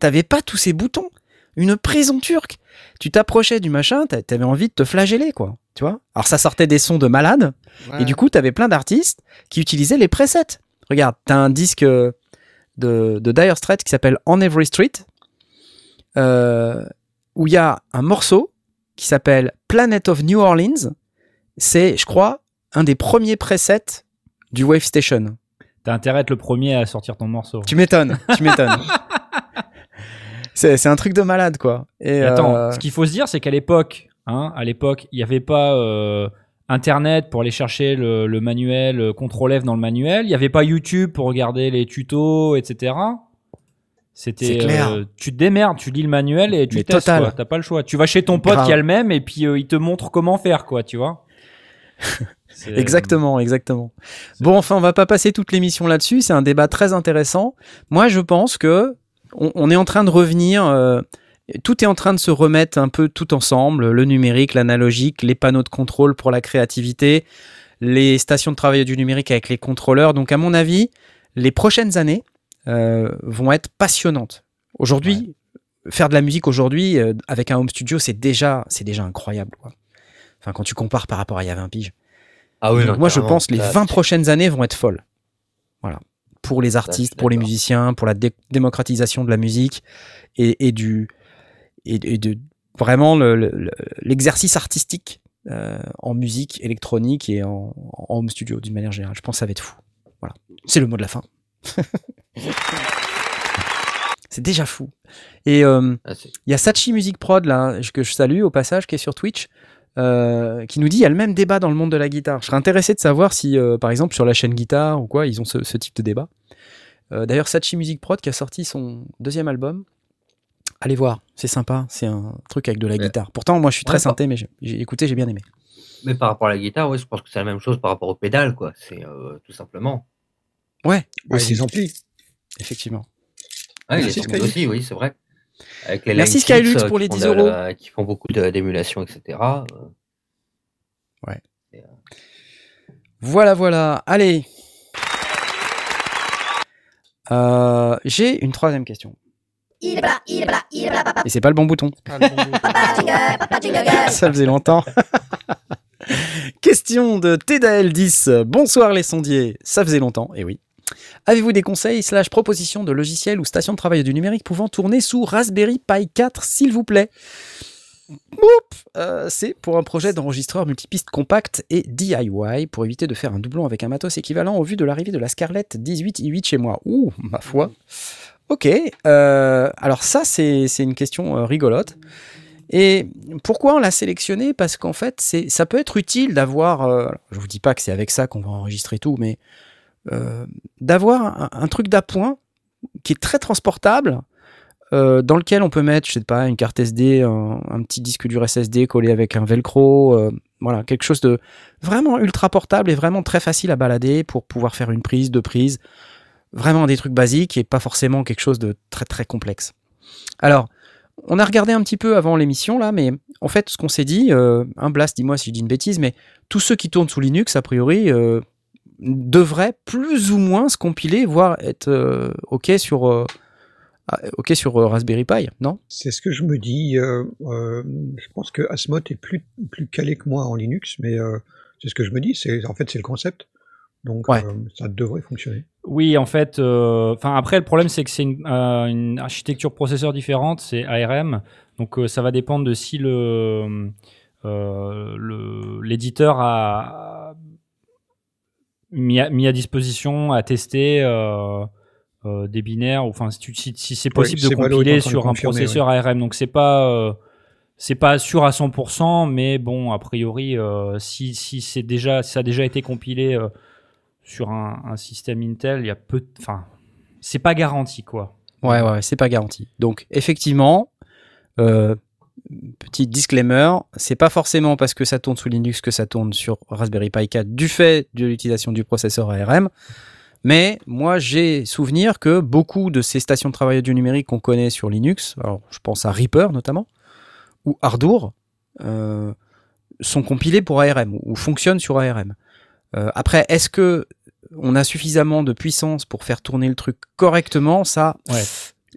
T'avais pas tous ces boutons, une prison turque. Tu t'approchais du machin, t'avais envie de te flageller quoi, tu vois. Alors ça sortait des sons de malade, ouais. et du coup t'avais plein d'artistes qui utilisaient les presets. Regarde, t'as un disque. Euh, De, de Dire Straits qui s'appelle On Every Street euh, où il y a un morceau qui s'appelle Planet of New Orleans. C'est, je crois, un des premiers presets du Wave Station. T'as intérêt à être le premier à sortir ton morceau. Tu m'étonnes, tu m'étonnes. c'est, c'est un truc de malade, quoi. Et attends, euh... ce qu'il faut se dire, c'est qu'à l'époque, hein, à l'époque, il n'y avait pas... Euh... Internet pour aller chercher le, le manuel, le contrôle F dans le manuel. Il n'y avait pas YouTube pour regarder les tutos, et cetera. C'était, euh, tu te démerdes, tu lis le manuel et tu Mais testes. Total. Quoi. T'as pas le choix. Tu vas chez ton pote Grave. qui a le même et puis euh, il te montre comment faire, quoi. Tu vois. Exactement, exactement. Bon, enfin, on va pas passer toute l'émission là-dessus. C'est un débat très intéressant. Moi, je pense que on, on est en train de revenir. Euh, Tout est en train de se remettre un peu tout ensemble, le numérique, l'analogique, les panneaux de contrôle pour la créativité, les stations de travail du numérique avec les contrôleurs. Donc, à mon avis, les prochaines années euh, vont être passionnantes. Aujourd'hui, ouais. Faire de la musique aujourd'hui euh, avec un home studio, c'est déjà, c'est déjà incroyable, quoi. Enfin, quand tu compares par rapport à il y a vingt piges. Ah oui, donc, non, moi, je pense que les vingt prochaines années vont être folles. Voilà. Pour les artistes, là, pour les musiciens, pour la dé- démocratisation de la musique et, et du... et de vraiment le, le, l'exercice artistique euh, en musique électronique et en, en home studio d'une manière générale. Je pense que ça va être fou. Voilà, c'est le mot de la fin. C'est déjà fou. Et il euh, ah, y a Sachi Music Prod là que je salue au passage, qui est sur Twitch, euh, qui nous dit il y a le même débat dans le monde de la guitare. Je serais intéressé de savoir si, euh, par exemple, sur la chaîne guitare ou quoi, ils ont ce, ce type de débat. Euh, d'ailleurs, Sachi Music Prod qui a sorti son deuxième album. Allez voir, c'est sympa, c'est un truc avec de la ouais. guitare. Pourtant, moi, je suis ouais, très synthé, mais j'ai, j'ai écouté, j'ai bien aimé. Mais par rapport à la guitare, oui, je pense que c'est la même chose par rapport aux pédales, quoi. C'est euh, tout simplement. Ouais, ouais aussi les amplis. Effectivement. Ah, les amplis aussi, oui, c'est vrai. Avec les Merci Skylux pour les dix euros. La, qui font beaucoup de, d'émulation, et cetera. Ouais. Et, euh... Voilà, voilà. Allez. Euh, j'ai une troisième question. Il est là, il est là, il est là. Et c'est pas le bon bouton. Ah, le bon bouton. Ça faisait longtemps. Question de T D A L dix. Bonsoir les sondiers. Ça faisait longtemps, et eh oui. Avez-vous des conseils slash propositions de logiciels ou stations de travail du numérique pouvant tourner sous Raspberry Pi quatre, s'il vous plaît? Euh, c'est pour un projet d'enregistreur multipiste compact et D I Y pour éviter de faire un doublon avec un matos équivalent au vu de l'arrivée de la Scarlett dix-huit i huit chez moi. Ouh, ma foi. Ok, euh, alors ça c'est, c'est une question euh, rigolote. Et pourquoi on l'a sélectionné? Parce qu'en fait, c'est, ça peut être utile d'avoir, euh, je ne vous dis pas que c'est avec ça qu'on va enregistrer tout, mais euh, d'avoir un, un truc d'appoint qui est très transportable, euh, dans lequel on peut mettre, je ne sais pas, une carte S D, un, un petit disque dur S S D collé avec un velcro, euh, voilà, quelque chose de vraiment ultra portable et vraiment très facile à balader pour pouvoir faire une prise, deux prises. Vraiment des trucs basiques et pas forcément quelque chose de très très complexe. Alors, on a regardé un petit peu avant l'émission là, mais en fait, ce qu'on s'est dit, euh, un Blast, dis-moi si je dis une bêtise, mais tous ceux qui tournent sous Linux, a priori, euh, devraient plus ou moins se compiler, voire être euh, OK sur, euh, okay sur euh, Raspberry Pi, non? C'est ce que je me dis. Euh, euh, je pense que Asmode est plus, plus calé que moi en Linux, mais euh, c'est ce que je me dis. C'est, en fait, c'est le concept. Donc, ouais. euh, ça devrait fonctionner. Oui, en fait, euh, après, le problème, c'est que c'est une, euh, une architecture processeur différente, c'est A R M. Donc, euh, ça va dépendre de si le, euh, le, l'éditeur a mis, à, mis à disposition, à tester euh, euh, des binaires, ou si, tu, si, si c'est possible oui, de c'est compiler sur de un processeur oui. A R M. Donc, c'est pas... Euh, c'est pas sûr à cent pour cent, mais bon, a priori, euh, si, si, c'est déjà, si ça a déjà été compilé... Euh, sur un, un système Intel, il y a peu de... Enfin, c'est pas garanti, quoi. Ouais, ouais, c'est pas garanti. Donc, effectivement, euh, petit disclaimer, c'est pas forcément parce que ça tourne sous Linux que ça tourne sur Raspberry Pi quatre du fait de l'utilisation du processeur A R M. Mais moi, j'ai souvenir que beaucoup de ces stations de travail du numérique qu'on connaît sur Linux, alors je pense à Reaper notamment, ou Ardour, euh, sont compilées pour A R M ou fonctionnent sur A R M. Après, est-ce que on a suffisamment de puissance pour faire tourner le truc correctement? Ça, ouais.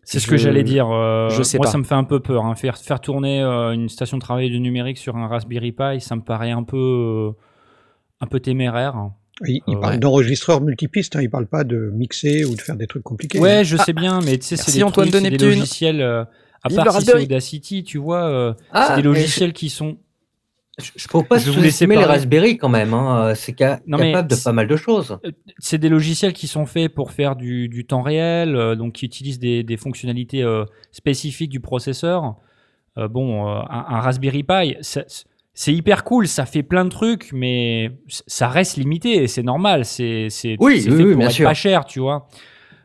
c'est je, ce que j'allais dire. Euh, je sais moi, pas. Ça me fait un peu peur. Hein. Faire, faire tourner euh, une station de travail du numérique sur un Raspberry Pi, ça me paraît un peu, euh, un peu téméraire. Il, il euh, parle ouais. d'enregistreur multipiste, hein, il ne parle pas de mixer ou de faire des trucs compliqués. Ouais, hein. je sais ah, bien, mais tu sais, c'est, Antoine de Neptune. C'est des logiciels, euh, à Vive part si c'est Audacity, tu vois, euh, ah, c'est des logiciels je... qui sont... Je ne peux pas sous-estimer les Raspberry quand même. Hein. C'est ca- non, capable de pas mal de choses. C'est des logiciels qui sont faits pour faire du, du temps réel, euh, donc qui utilisent des, des fonctionnalités euh, spécifiques du processeur. Euh, bon, euh, un, un Raspberry Pi, ça, c'est hyper cool, ça fait plein de trucs, mais ça reste limité et c'est normal. C'est, c'est, oui, c'est oui, fait oui, pour être sûr. Pas cher, tu vois.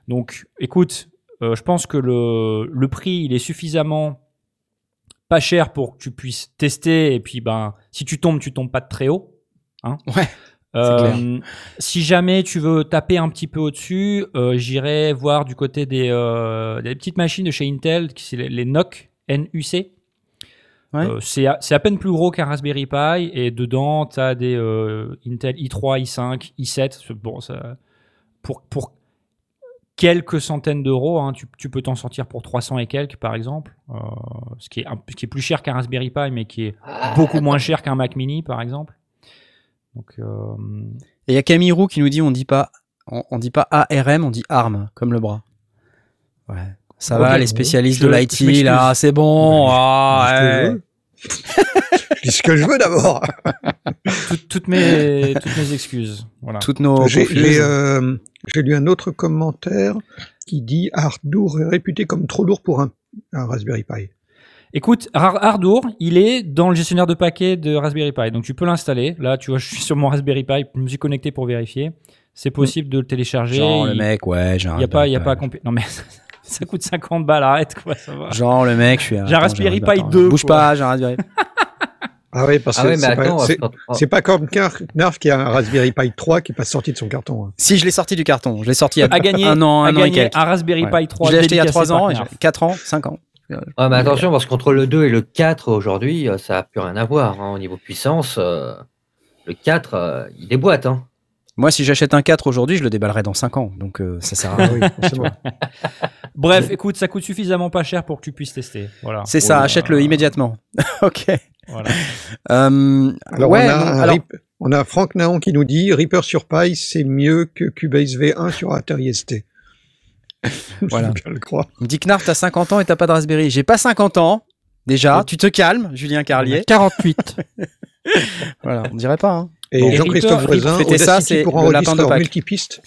Donc, écoute, euh, je pense que le, le prix, il est suffisamment... pas cher pour que tu puisses tester et puis ben si tu tombes tu tombes pas de très haut hein ouais Euh, si jamais tu veux taper un petit peu au-dessus, euh, j'irai voir du côté des, euh, des petites machines de chez Intel, qui c'est les, les N U C, N U C. Ouais. Euh, c'est, à, c'est à peine plus gros qu'un Raspberry Pi, et dedans, tu as des euh, Intel i trois, i cinq, i sept. Bon, ça, pour, pour quelques centaines d'euros, hein, tu, tu peux t'en sortir pour trois cents et quelques, par exemple, euh, ce, qui est un, ce qui est plus cher qu'un Raspberry Pi, mais qui est beaucoup moins cher qu'un Mac Mini, par exemple. Donc, euh... Et il y a Camille Roux qui nous dit on dit pas on, on dit pas A R M, on dit A R M comme le bras. Ouais, ça okay, va les spécialistes je, de l'I T là, c'est bon. Ouais, oh, ouais. Ce que je veux d'abord. toutes, toutes mes toutes mes excuses. Voilà. Toutes nos. J'ai, j'ai, euh, j'ai lu un autre commentaire qui dit Arthur est réputé comme trop lourd pour un, un Raspberry Pi. Écoute, Ardour, il est dans le gestionnaire de paquets de Raspberry Pi, donc tu peux l'installer. Là, tu vois, je suis sur mon Raspberry Pi, je me suis connecté pour vérifier. C'est possible de le télécharger. Genre il... le mec, ouais, genre... Il n'y a pas, il y a pas à compé... Non mais, ça coûte cinquante balles, arrête quoi, ça va. Genre le mec, je suis... J'ai un Raspberry Pi deux, bouge quoi. Pas, j'ai un Raspberry Pi... Ah oui, parce que ah ouais, c'est, attends, pas, c'est, c'est pas comme Knarf qui a un Raspberry Pi trois qui n'est pas sorti de son carton. Hein. Si, je l'ai sorti du carton, je l'ai sorti il y a à gagner, un an, un an et quelques. Un Raspberry Pi trois, je l'ai acheté il y a trois ans, quatre ans, cinq ans. Ah, mais attention, parce qu'entre le deux et le quatre, aujourd'hui, ça n'a plus rien à voir. Hein. Au niveau puissance, euh, le quatre, euh, il déboîte. Hein. Moi, si j'achète un quatre aujourd'hui, je le déballerai dans cinq ans. Donc, euh, ça sert à rien. Bref, écoute, ça coûte suffisamment pas cher pour que tu puisses tester. Voilà. C'est ça, ouais, achète-le euh... immédiatement. OK. Voilà. Euh, alors, ouais, on a, non, alors... Rip, on a Franck Naon qui nous dit Reaper sur Pi, c'est mieux que Cubase V un sur Atari S T. Voilà. Je le crois. Il me dit Knarf, t'as cinquante ans et t'as pas de Raspberry. J'ai pas cinquante ans, déjà. Ouais. Tu te calmes, Julien Carlier. quarante-huit. Voilà, on dirait pas. Hein. Et bon, Jean-Christophe Voisin, Audacity ça, c'est pour enregistrer en multipiste.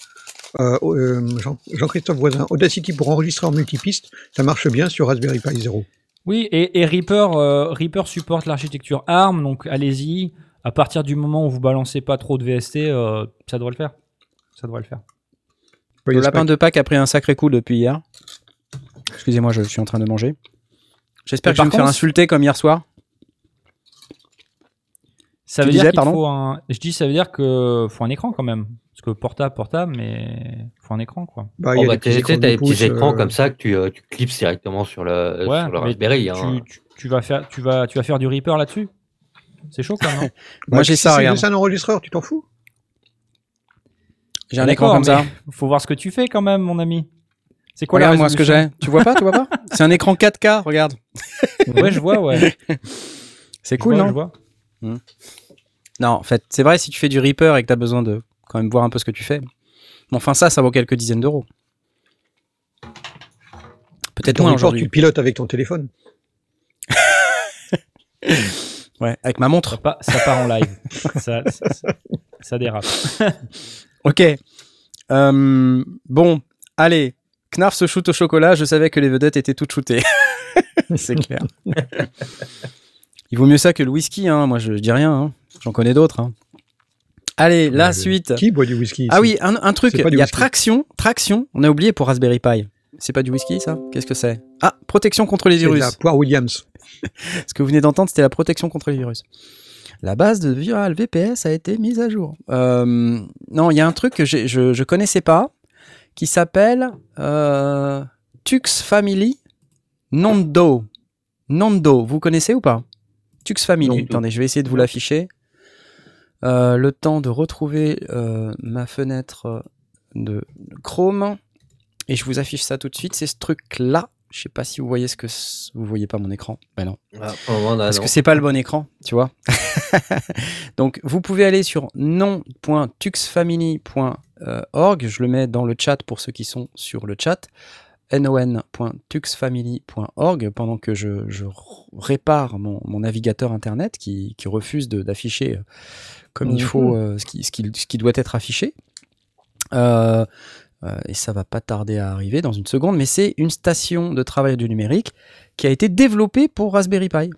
Euh, euh, Jean- Jean-Christophe Voisin, Audacity pour enregistrer en multipiste, ça marche bien sur Raspberry Pi zéro. Oui, et, et Reaper, euh, Reaper supporte l'architecture A R M, donc allez-y. À partir du moment où vous balancez pas trop de V S T, euh, ça doit le faire. Ça doit le faire. Le lapin de Pâques a pris un sacré coup depuis hier. Excusez-moi, je suis en train de manger. J'espère que je vais me faire insulter comme hier soir. Ça veut dire qu'il faut un... Je dis, ça veut dire qu'il faut un écran quand même. Parce que portable, portable, mais il faut un écran, quoi. Bah, oh, bah, t'as des, des petits écrans euh... comme ça que tu, euh, tu clipses directement sur le, ouais, sur le Raspberry. Tu, hein. tu, tu, vas faire, tu, vas, tu vas faire du Reaper là-dessus ? C'est chaud, quand même. Moi, bah, j'ai si ça, regarde. Si c'est un enregistreur, tu t'en fous ? J'ai un écran comme ça. Faut voir ce que tu fais quand même, mon ami. C'est quoi, regarde, la moi ce que j'ai. Tu vois pas, tu vois pas. C'est un écran quatre K, regarde. Ouais, je vois, ouais. C'est je cool, vois, non je vois. Mmh. Non, en fait, c'est vrai, si tu fais du Reaper et que t'as besoin de quand même voir un peu ce que tu fais. Mais enfin, ça, ça vaut quelques dizaines d'euros. Peut-être moins aujourd'hui. Tu pilotes avec ton téléphone. Ouais, avec ma montre. Ça part, ça part en live. ça, ça, ça, ça dérape. Ok, euh, bon, allez, Knarf se shoot au chocolat, je savais que les vedettes étaient toutes shootées. C'est clair. Il vaut mieux ça que le whisky, hein. Moi je, je dis rien, hein. J'en connais d'autres. Hein. Allez, la suite. Qui boit du whisky ici ? Ah oui, un, un truc, il y a traction, traction, on a oublié pour Raspberry Pi. C'est pas du whisky ça ? Qu'est-ce que c'est ? Ah, protection contre les virus. C'est la poire Williams. Ce que vous venez d'entendre, c'était la protection contre les virus. La base de Viral V P S a été mise à jour. Euh, non, il y a un truc que j'ai, je ne connaissais pas qui s'appelle euh, Tux Family Nando. Nando, vous connaissez ou pas ? Tux Family. Nando. Attendez, je vais essayer de vous l'afficher. Euh, le temps de retrouver euh, ma fenêtre de Chrome. Et je vous affiche ça tout de suite. C'est ce truc-là. Je sais pas si vous voyez ce que c'est... vous voyez pas mon écran. Ben non. Ah, oh, parce non. que c'est pas le bon écran, tu vois. Donc vous pouvez aller sur non point tux family point org, je le mets dans le chat pour ceux qui sont sur le chat. non point tux family point org pendant que je, je répare mon, mon navigateur internet qui, qui refuse de, d'afficher comme mmh. il faut euh, ce, qui, ce, qui, ce qui doit être affiché. Euh Et ça va pas tarder à arriver dans une seconde, mais c'est une station de travail du numérique qui a été développée pour Raspberry Pi.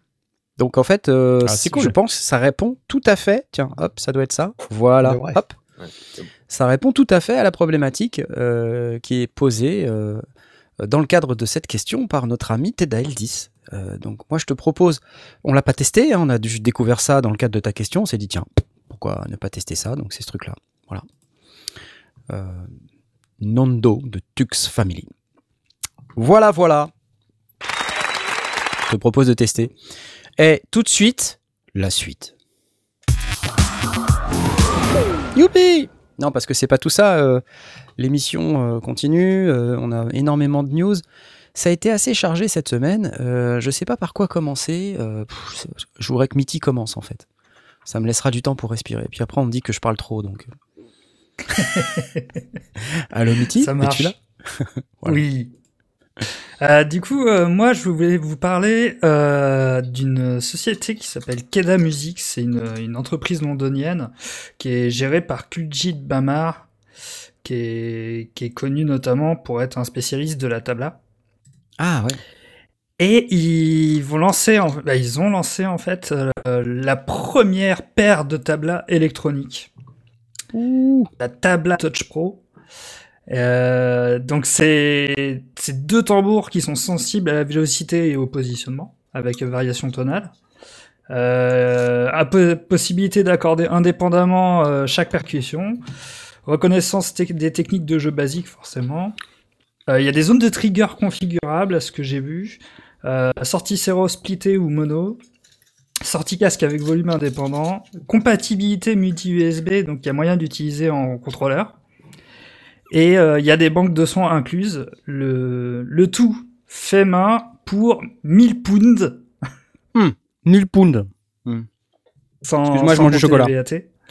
Donc en fait, euh, ah, c'est cool. Je pense que ça répond tout à fait. Tiens, hop, ça doit être ça. Voilà, hop. Ça répond tout à fait à la problématique euh, qui est posée euh, dans le cadre de cette question par notre ami T D A L dix. Euh, donc moi, je te propose, on l'a pas testé, hein, on a découvert ça dans le cadre de ta question. On s'est dit, tiens, pourquoi ne pas tester ça? Donc c'est ce truc-là. Voilà. Euh, Nando de Tux Family. Voilà, voilà. Je te propose de tester. Et tout de suite, la suite. Youpi! Non, parce que c'est pas tout ça. Euh, l'émission euh, continue. Euh, on a énormément de news. Ça a été assez chargé cette semaine. Euh, je sais pas par quoi commencer. Euh, pff, je voudrais que Mitty commence, en fait. Ça me laissera du temps pour respirer. Puis après, on me dit que je parle trop, donc... Allô, Mitty? Ça marche. Es-tu là? Voilà. Oui. Euh, du coup, euh, moi, je voulais vous parler euh, d'une société qui s'appelle Keda Music. C'est une, une entreprise londonienne qui est gérée par Kuljit Bhamra, qui est, qui est connu notamment pour être un spécialiste de la tabla. Ah ouais. Et ils vont lancer, en, bah, ils ont lancé en fait euh, la première paire de tablas électroniques. Ouh. La tabla Touch Pro. Euh, donc c'est, c'est deux tambours qui sont sensibles à la vélocité et au positionnement avec variation tonale, euh, à po- possibilité d'accorder indépendamment euh, chaque percussion, reconnaissance te- des techniques de jeu basiques forcément. Il euh, y a des zones de trigger configurables à ce que j'ai vu, euh, sortie stéréo splittée ou mono, sortie casque avec volume indépendant, compatibilité multi-U S B, donc il y a moyen d'utiliser en contrôleur. Et il euh, y a des banques de sons incluses. Le, le tout fait main pour mille pounds. Mmh, mille pounds. Mmh. Sans, Excuse-moi, sans je mange du chocolat.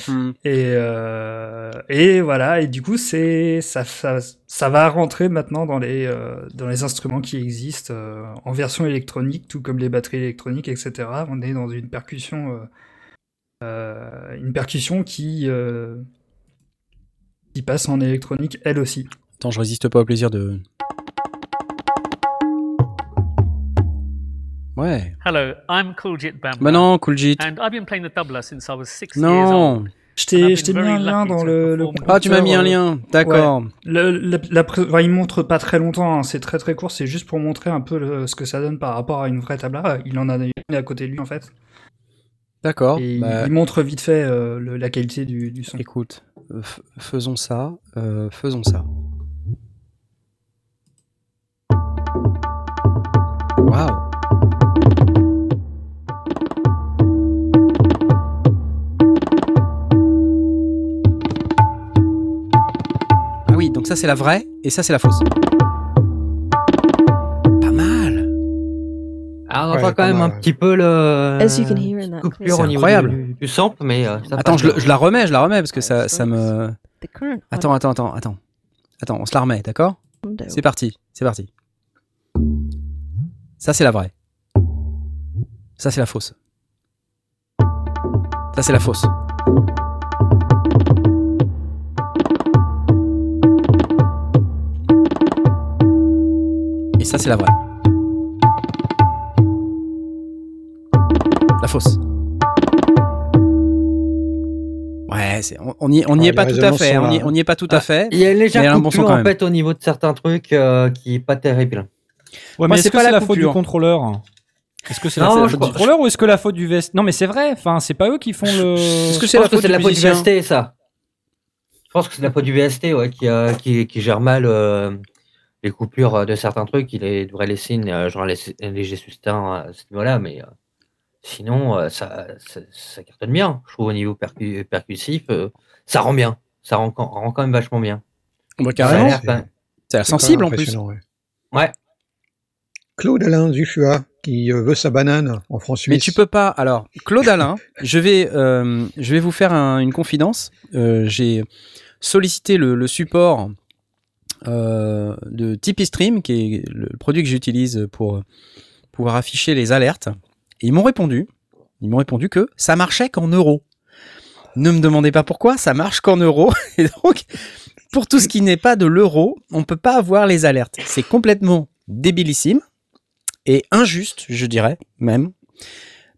Mmh. Et, euh, et voilà. Et du coup, c'est, ça, ça, ça va rentrer maintenant dans les, euh, dans les instruments qui existent euh, en version électronique, tout comme les batteries électroniques, et cetera. On est dans une percussion, euh, euh, une percussion qui... Euh, qui passe en électronique elle aussi. Attends, je résiste pas au plaisir de... Ouais. Hello, I'm Kuljit Bhamra. Bah non, Kuljit. And I've been playing the tabla since I was six non. years old. Je t'ai, je t'ai mis un lien dans le, le Ah, tu m'as mis un lien. D'accord. Ouais. Le, la, la, la, il montre pas très longtemps, hein. C'est très très court, c'est juste pour montrer un peu le, ce que ça donne par rapport à une vraie tabla. Il en a une à côté de lui en fait. D'accord. Et bah... il montre vite fait euh, le, la qualité du, du son. Écoute, euh, f- faisons ça, euh, faisons ça. Waouh. Ah oui, donc ça c'est la vraie et ça c'est la fausse. Ah, on entend ouais, quand même a... un petit peu le. Coupure au niveau du, du sample, mais. Euh, ça attends, je, le, je la remets, je la remets parce que ça, ça me. Attends, attends, attends, attends, attends, on se la remet, d'accord ? C'est parti, c'est parti. Ça c'est la vraie. Ça c'est la fausse. Ça c'est la fausse. Et ça c'est la vraie. La fausse. Ouais, c'est, on n'y on ah, est pas tout à fait. On n'y on est pas tout ah, à fait. Il y a une légère coupure un bon son, en fait, au niveau de certains trucs euh, qui n'est pas terrible. Ouais, Moi, mais est-ce c'est que pas c'est la, la faute du contrôleur? Est-ce que c'est non, la faute du contrôleur ou est-ce que la faute du V S T? Non, mais c'est vrai. Enfin, c'est pas eux qui font le. Est-ce que c'est, je pense la, faute que c'est la faute du V S T ça? Je pense que c'est la faute du V S T ouais, qui, euh, qui, qui gère mal euh, les coupures de certains trucs. Il les, devrait laisser une, euh, genre un léger sustain à ce niveau-là, mais. Euh... Sinon, euh, ça, ça, ça cartonne bien. Je trouve au niveau percu- percussif, euh, ça rend bien. Ça rend, rend quand même vachement bien. Bah, carrément. Ça a l'air, ça a l'air sensible en plus. Ouais. ouais. Claude Alain Dufua qui veut sa banane en France-Suisse. Mais tu peux pas. Alors, Claude Alain, je vais, euh, je vais vous faire un, une confidence. Euh, j'ai sollicité le, le support euh, de Tipeee Stream, qui est le produit que j'utilise pour pouvoir afficher les alertes. Et ils m'ont répondu, ils m'ont répondu que ça marchait qu'en euros. Ne me demandez pas pourquoi, ça marche qu'en euros. Et donc, pour tout ce qui n'est pas de l'euro, on ne peut pas avoir les alertes. C'est complètement débilissime et injuste, je dirais même.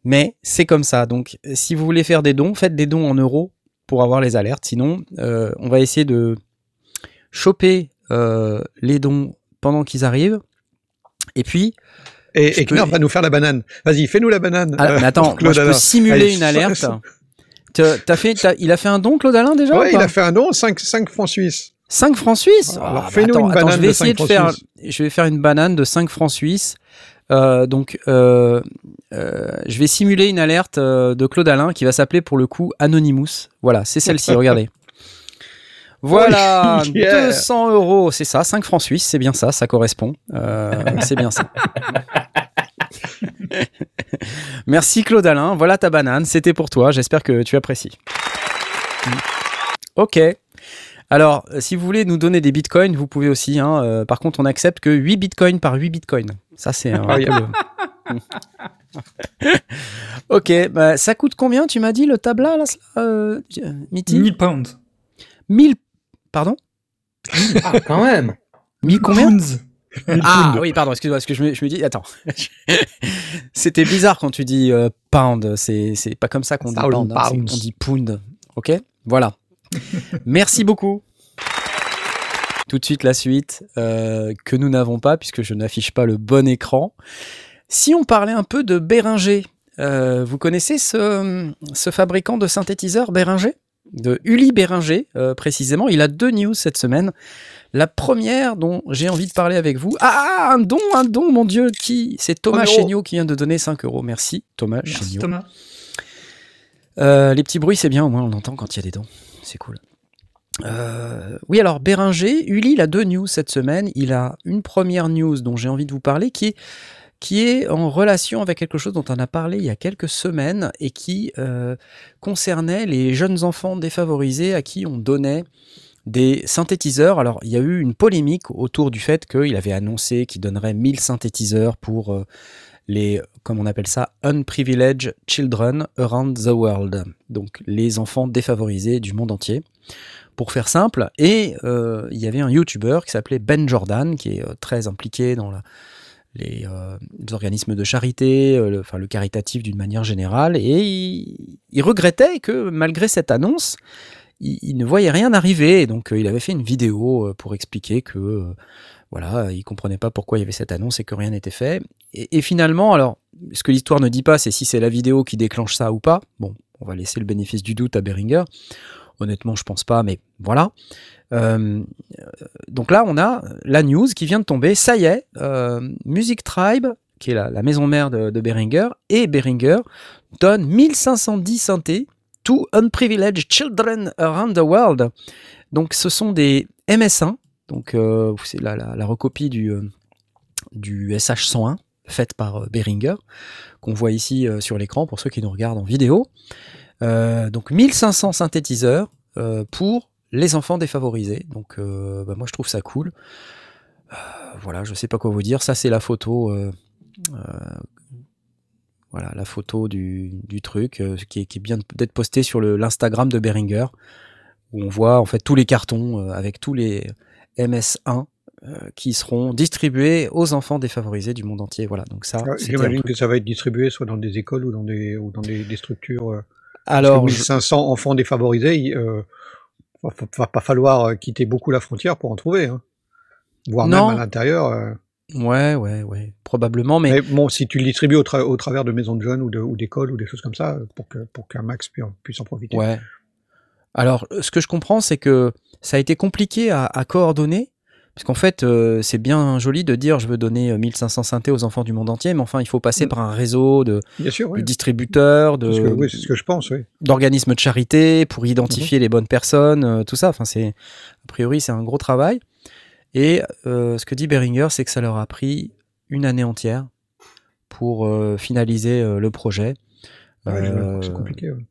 Mais c'est comme ça. Donc, si vous voulez faire des dons, faites des dons en euros pour avoir les alertes. Sinon, euh, on va essayer de choper euh, les dons pendant qu'ils arrivent. Et puis... Et, et Knarf peux... va nous faire la banane. Vas-y, fais-nous la banane. Ah, euh, mais attends, moi, je peux simuler Allez, une alerte. T'as fait, t'as, il a fait un don, Claude Alain, déjà? Oui, il a fait un don, cinq francs suisses. cinq francs suisses? Alors, ah, fais-nous bah, attends, une banane attends, je vais de essayer de faire, suisse. Je vais faire une banane de cinq francs suisses. Euh, donc, euh, euh, je vais simuler une alerte euh, de Claude Alain qui va s'appeler, pour le coup, Anonymous. Voilà, c'est celle-ci, regardez. Voilà, yeah. deux cents euros, c'est ça, cinq francs suisses, c'est bien ça, ça correspond. Euh, c'est bien ça. Merci Claude Alain, voilà ta banane, c'était pour toi, j'espère que tu apprécies. Ok. Alors, si vous voulez nous donner des bitcoins, vous pouvez aussi. Hein, euh, par contre, on n'accepte que huit bitcoins par huit bitcoins. Ça, c'est un peu le... Ok, bah, ça coûte combien, tu m'as dit, le tabla, là, euh, Mitty? mille pounds. mille... Pardon? Ah, quand même. mille combien? Ah, oui, pardon, excuse-moi, parce que je me, je me dis... Attends. C'était bizarre quand tu dis euh, pound. C'est, c'est pas comme ça qu'on ça dit pound. Hein, on dit pound. Ok, voilà. Merci beaucoup. Tout de suite la suite euh, que nous n'avons pas puisque je n'affiche pas le bon écran. Si on parlait un peu de Behringer, euh, vous connaissez ce, ce fabricant de synthétiseurs Behringer, de Uli Behringer euh, précisément. Il a deux news cette semaine. La première dont j'ai envie de parler avec vous. Ah, un don, un don, mon Dieu, qui c'est Thomas Chéniaud qui vient de donner cinq euros. Merci Thomas. Merci Thomas. Euh, les petits bruits, c'est bien, au moins on entend quand il y a des dons. C'est cool. Euh, oui, alors Behringer, Uli, il a deux news cette semaine. Il a une première news dont j'ai envie de vous parler qui est, qui est en relation avec quelque chose dont on a parlé il y a quelques semaines et qui euh, concernait les jeunes enfants défavorisés à qui on donnait des synthétiseurs. Alors, il y a eu une polémique autour du fait qu'il avait annoncé qu'il donnerait mille synthétiseurs pour euh, les, comme on appelle ça, Unprivileged Children Around the World, donc les enfants défavorisés du monde entier, pour faire simple. Et euh, il y avait un YouTuber qui s'appelait Ben Jordan, qui est euh, très impliqué dans la, les, euh, les organismes de charité, euh, le, enfin le caritatif d'une manière générale, et il, il regrettait que malgré cette annonce, il, il ne voyait rien arriver, et donc euh, il avait fait une vidéo euh, pour expliquer que... Euh, Voilà, il ne comprenait pas pourquoi il y avait cette annonce et que rien n'était fait. Et, et finalement, alors, ce que l'histoire ne dit pas, c'est si c'est la vidéo qui déclenche ça ou pas. Bon, on va laisser le bénéfice du doute à Behringer. Honnêtement, je ne pense pas, mais voilà. Euh, donc là, on a la news qui vient de tomber. Ça y est, euh, Music Tribe, qui est la, la maison mère de, de Behringer, et Behringer donne mille cinq cent dix synthés to unprivileged children around the world. Donc, ce sont des M S un. Donc, euh, c'est la, la, la recopie du, euh, du S H cent un faite par euh, Behringer, qu'on voit ici euh, sur l'écran pour ceux qui nous regardent en vidéo. Euh, donc, mille cinq cents synthétiseurs euh, pour les enfants défavorisés. Donc, euh, bah, moi, je trouve ça cool. Euh, voilà, je ne sais pas quoi vous dire. Ça, c'est la photo... Euh, euh, voilà, la photo du, du truc euh, qui, est, qui est bien d'être postée sur le, l'Instagram de Behringer, où on voit, en fait, tous les cartons euh, avec tous les... M S un euh, qui seront distribués aux enfants défavorisés du monde entier. Voilà, donc ça. Ah, j'imagine que ça va être distribué soit dans des écoles ou dans des ou dans des, des structures. Euh, Alors, mille cinq cents je... enfants défavorisés, il euh, va, va pas falloir quitter beaucoup la frontière pour en trouver, hein. Voire non. Même à l'intérieur. Euh... Ouais, ouais, ouais, probablement. Mais... mais bon, si tu le distribues au, tra- au travers de maisons de jeunes ou de ou d'écoles ou des choses comme ça, pour que pour qu'un max puisse, puisse en profiter. Ouais. Alors, ce que je comprends, c'est que ça a été compliqué à, à coordonner, parce qu'en fait, euh, c'est bien joli de dire je veux donner mille cinq cents synthés aux enfants du monde entier, mais enfin, il faut passer par un réseau de, bien sûr, oui. de distributeurs, de, c'est ce que, oui, c'est ce que je pense, oui. d'organismes de charité pour identifier mmh. les bonnes personnes, euh, tout ça. Enfin, c'est, a priori, c'est un gros travail. Et euh, ce que dit Behringer, c'est que ça leur a pris une année entière pour euh, finaliser euh, le projet. Ouais, euh, c'est compliqué. Ouais.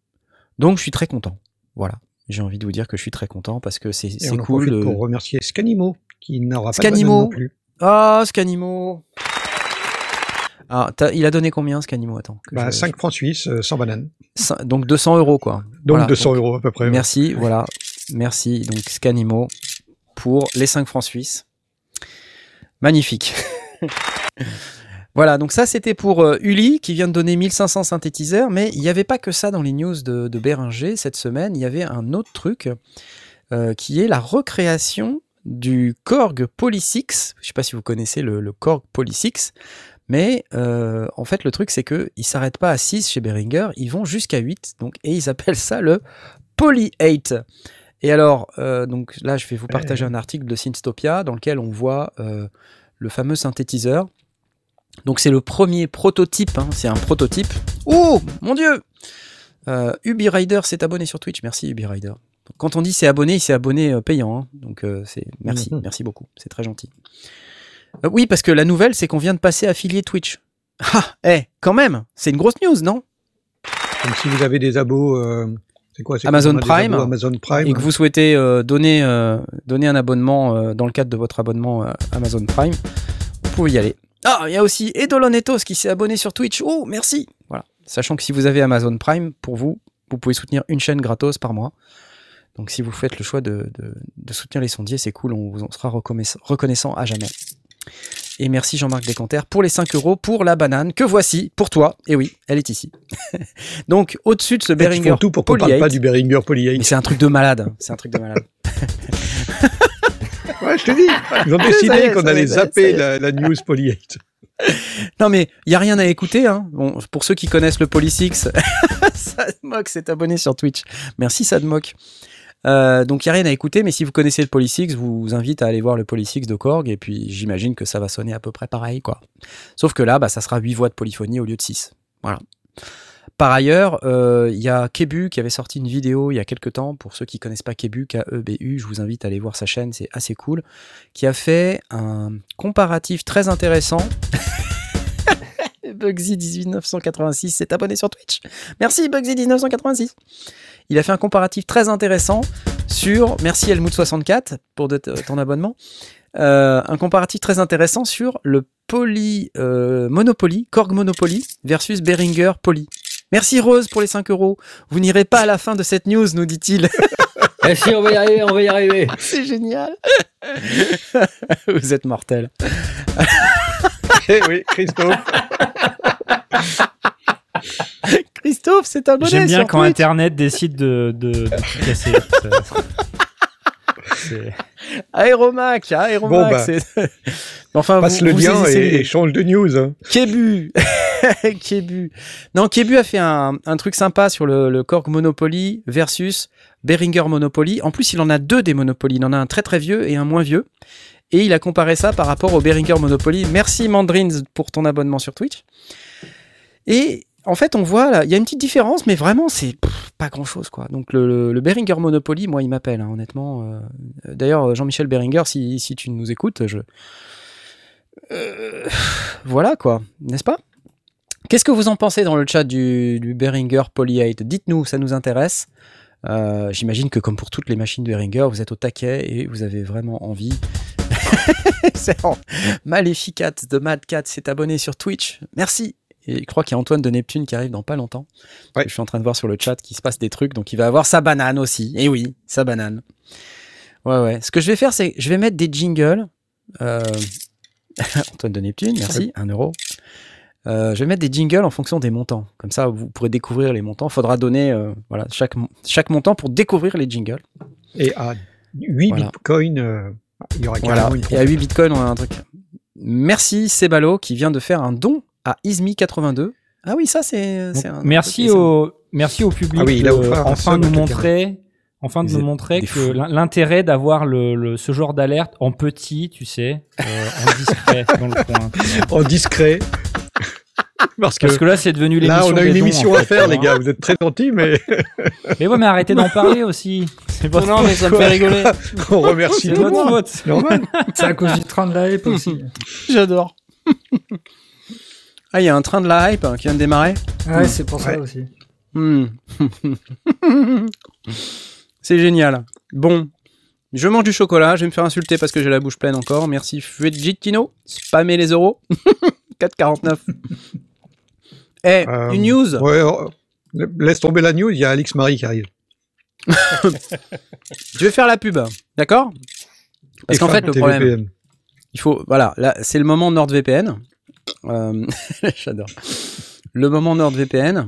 Donc, je suis très content. Voilà. J'ai envie de vous dire que je suis très content parce que c'est, c'est on cool. De... Pour remercier Scanimo, qui n'aura Scanimo. Pas de non plus. Ah, Scanimo ah, il a donné combien, Scanimo Attends. Bah, je... cinq francs suisses, euh, sans banane. Cin... Donc deux cents euros, quoi. Donc voilà. deux cents euros à peu près. Merci, ouais. voilà. Merci, donc Scanimo, pour les cinq francs suisses. Magnifique. Voilà, donc ça c'était pour euh, Uli qui vient de donner mille cinq cents synthétiseurs, mais il n'y avait pas que ça dans les news de, de Behringer cette semaine, il y avait un autre truc euh, qui est la recréation du Korg Poly six, je ne sais pas si vous connaissez le, le Korg Poly six, Mais euh, en fait, le truc, c'est qu'ils ne s'arrêtent pas à six chez Behringer, ils vont jusqu'à huit, donc, et ils appellent ça le Poly huit. Et alors, euh, donc là, je vais vous partager un article de Synthstopia dans lequel on voit euh, le fameux synthétiseur. Donc, c'est le premier prototype, hein, c'est un prototype. Oh, mon Dieu, euh, UbiRider s'est abonné sur Twitch, merci UbiRider. Quand on dit c'est abonné, il s'est abonné payant, hein. Donc euh, c'est merci, mm-hmm. merci beaucoup, c'est très gentil. Euh, oui, parce que la nouvelle, c'est qu'on vient de passer affilié Twitch. Ah, eh, hey, quand même, c'est une grosse news, non? Comme si vous avez des abos, euh, c'est quoi c'est Amazon, Prime, abos Amazon Prime, et que vous souhaitez euh, donner, euh, donner un abonnement euh, dans le cadre de votre abonnement euh, Amazon Prime, vous pouvez y aller. Ah, il y a aussi Edolonetos qui s'est abonné sur Twitch. Oh, merci. Voilà. Sachant que si vous avez Amazon Prime, pour vous, vous pouvez soutenir une chaîne gratos par mois. Donc, si vous faites le choix de, de, de soutenir les sondiers, c'est cool, on vous en sera reconnaissant à jamais. Et merci Jean-Marc Descanter pour les cinq euros pour la banane que voici pour toi. Et oui, elle est ici. Donc, au-dessus de ce Behringer Poly huit. Ils font tout pour qu'on ne parle pas du Behringer Poly huit. Mais c'est un truc de malade. C'est un truc de malade. Ouais, je te dis, ils ont décidé qu'on allait zapper la, la news Poly huit. Non, mais il n'y a rien à écouter. Hein. Bon, pour ceux qui connaissent le Poly six, Sadmok s'est abonné sur Twitch. Merci Sadmok. Euh, donc il n'y a rien à écouter, mais si vous connaissez le Poly six, vous, vous invite à aller voir le Poly six de Korg, et puis j'imagine que ça va sonner à peu près pareil, quoi. Sauf que là, bah, ça sera huit voix de polyphonie au lieu de six. Voilà. Par ailleurs, il euh, y a Kebu qui avait sorti une vidéo il y a quelques temps, pour ceux qui ne connaissent pas Kebu, K E B U, je vous invite à aller voir sa chaîne, c'est assez cool, qui a fait un comparatif très intéressant. Bugsy dix-neuf cent quatre-vingt-six s'est abonné sur Twitch. Merci Bugsy dix-neuf cent quatre-vingt-six. Il a fait un comparatif très intéressant sur... Merci Helmut soixante-quatre pour de t- ton abonnement. Euh, un comparatif très intéressant sur le Poly euh, Monopoly, Korg Monopoly versus Behringer Poly. Merci Rose pour les cinq euros. Vous n'irez pas à la fin de cette news, nous dit-il. Eh si, on va y arriver, on va y arriver. C'est génial. Vous êtes mortels. Eh oui, Christophe. Christophe, c'est abonné. J'aime bien sur quand Twitch. Internet décide de, de, de tout casser. C'est... Aéromac, Aéromac. Bon, bah, c'est... enfin, passe vous, le vous lien et, et change de news. Hein. Kebu. Kebu. Non, Kebu a fait un, un truc sympa sur le, le Korg Monopoly versus Behringer Monopoly. En plus, il en a deux des Monopoly. Il en a un très très vieux et un moins vieux. Et il a comparé ça par rapport au Behringer Monopoly. Merci Mandrins pour ton abonnement sur Twitch. Et en fait, on voit là, il y a une petite différence, mais vraiment, c'est pff, pas grand-chose, quoi. Donc le, le, le Behringer Monopoly, moi, il m'appelle, hein, honnêtement. Euh, d'ailleurs, Jean-Michel Behringer, si, si tu nous écoutes, je... Euh, voilà, quoi, n'est-ce pas ? Qu'est-ce que vous en pensez dans le chat du, du Behringer Poly huit ? Dites-nous, ça nous intéresse. Euh, j'imagine que comme pour toutes les machines de Behringer, vous êtes au taquet et vous avez vraiment envie... C'est bon. Maléficat de Mad Cat s'est abonné sur Twitch. Merci. Et je crois qu'il y a Antoine de Neptune qui arrive dans pas longtemps. Ouais. Je suis en train de voir sur le chat qu'il se passe des trucs, donc il va avoir sa banane aussi. Et oui, sa banane. Ouais, ouais. Ce que je vais faire, c'est je vais mettre des jingles. Euh... Antoine de Neptune, merci. un euro. Euh, je vais mettre des jingles en fonction des montants. Comme ça, vous pourrez découvrir les montants. Il faudra donner euh, voilà, chaque, chaque montant pour découvrir les jingles. Et à huit voilà. bitcoins... Euh... Il y aura voilà. Et à huit bitcoins, on a un truc. Merci Sebalo qui vient de faire un don à Izmi quatre-vingt-deux. Ah oui, ça c'est, c'est un. Merci au, merci au public. Ah oui, de, offert, enfin nous montrer, enfin de nous montrer que l'intérêt d'avoir le, le, ce genre d'alerte en petit, tu sais, euh, en discret dans le coin. En discret. Parce que, Parce que là, c'est devenu l'émission. Là, on a une dons, émission en fait, à faire, hein. Les gars. Vous êtes très gentils, mais. Mais ouais, mais arrêtez d'en parler aussi. C'est pas non, mais ça me fait rigoler. On remercie tout le monde. C'est normal. C'est à cause du train de la hype aussi. J'adore. Ah, il y a un train de la hype hein, qui vient de démarrer. Ouais, mmh. c'est pour ça ouais. aussi. Mmh. C'est génial. Bon. Je mange du chocolat. Je vais me faire insulter parce que j'ai la bouche pleine encore. Merci Fuedjitino. Spammez les euros. quatre virgule quarante-neuf. Eh, hey, euh, une news. Ouais, laisse tomber la news, il y a Alix Marie qui arrive. Je vais faire la pub, d'accord ? Parce et qu'en fait, le problème... V P N. Il faut... Voilà, là, c'est le moment NordVPN. Euh, j'adore. Le moment NordVPN, non,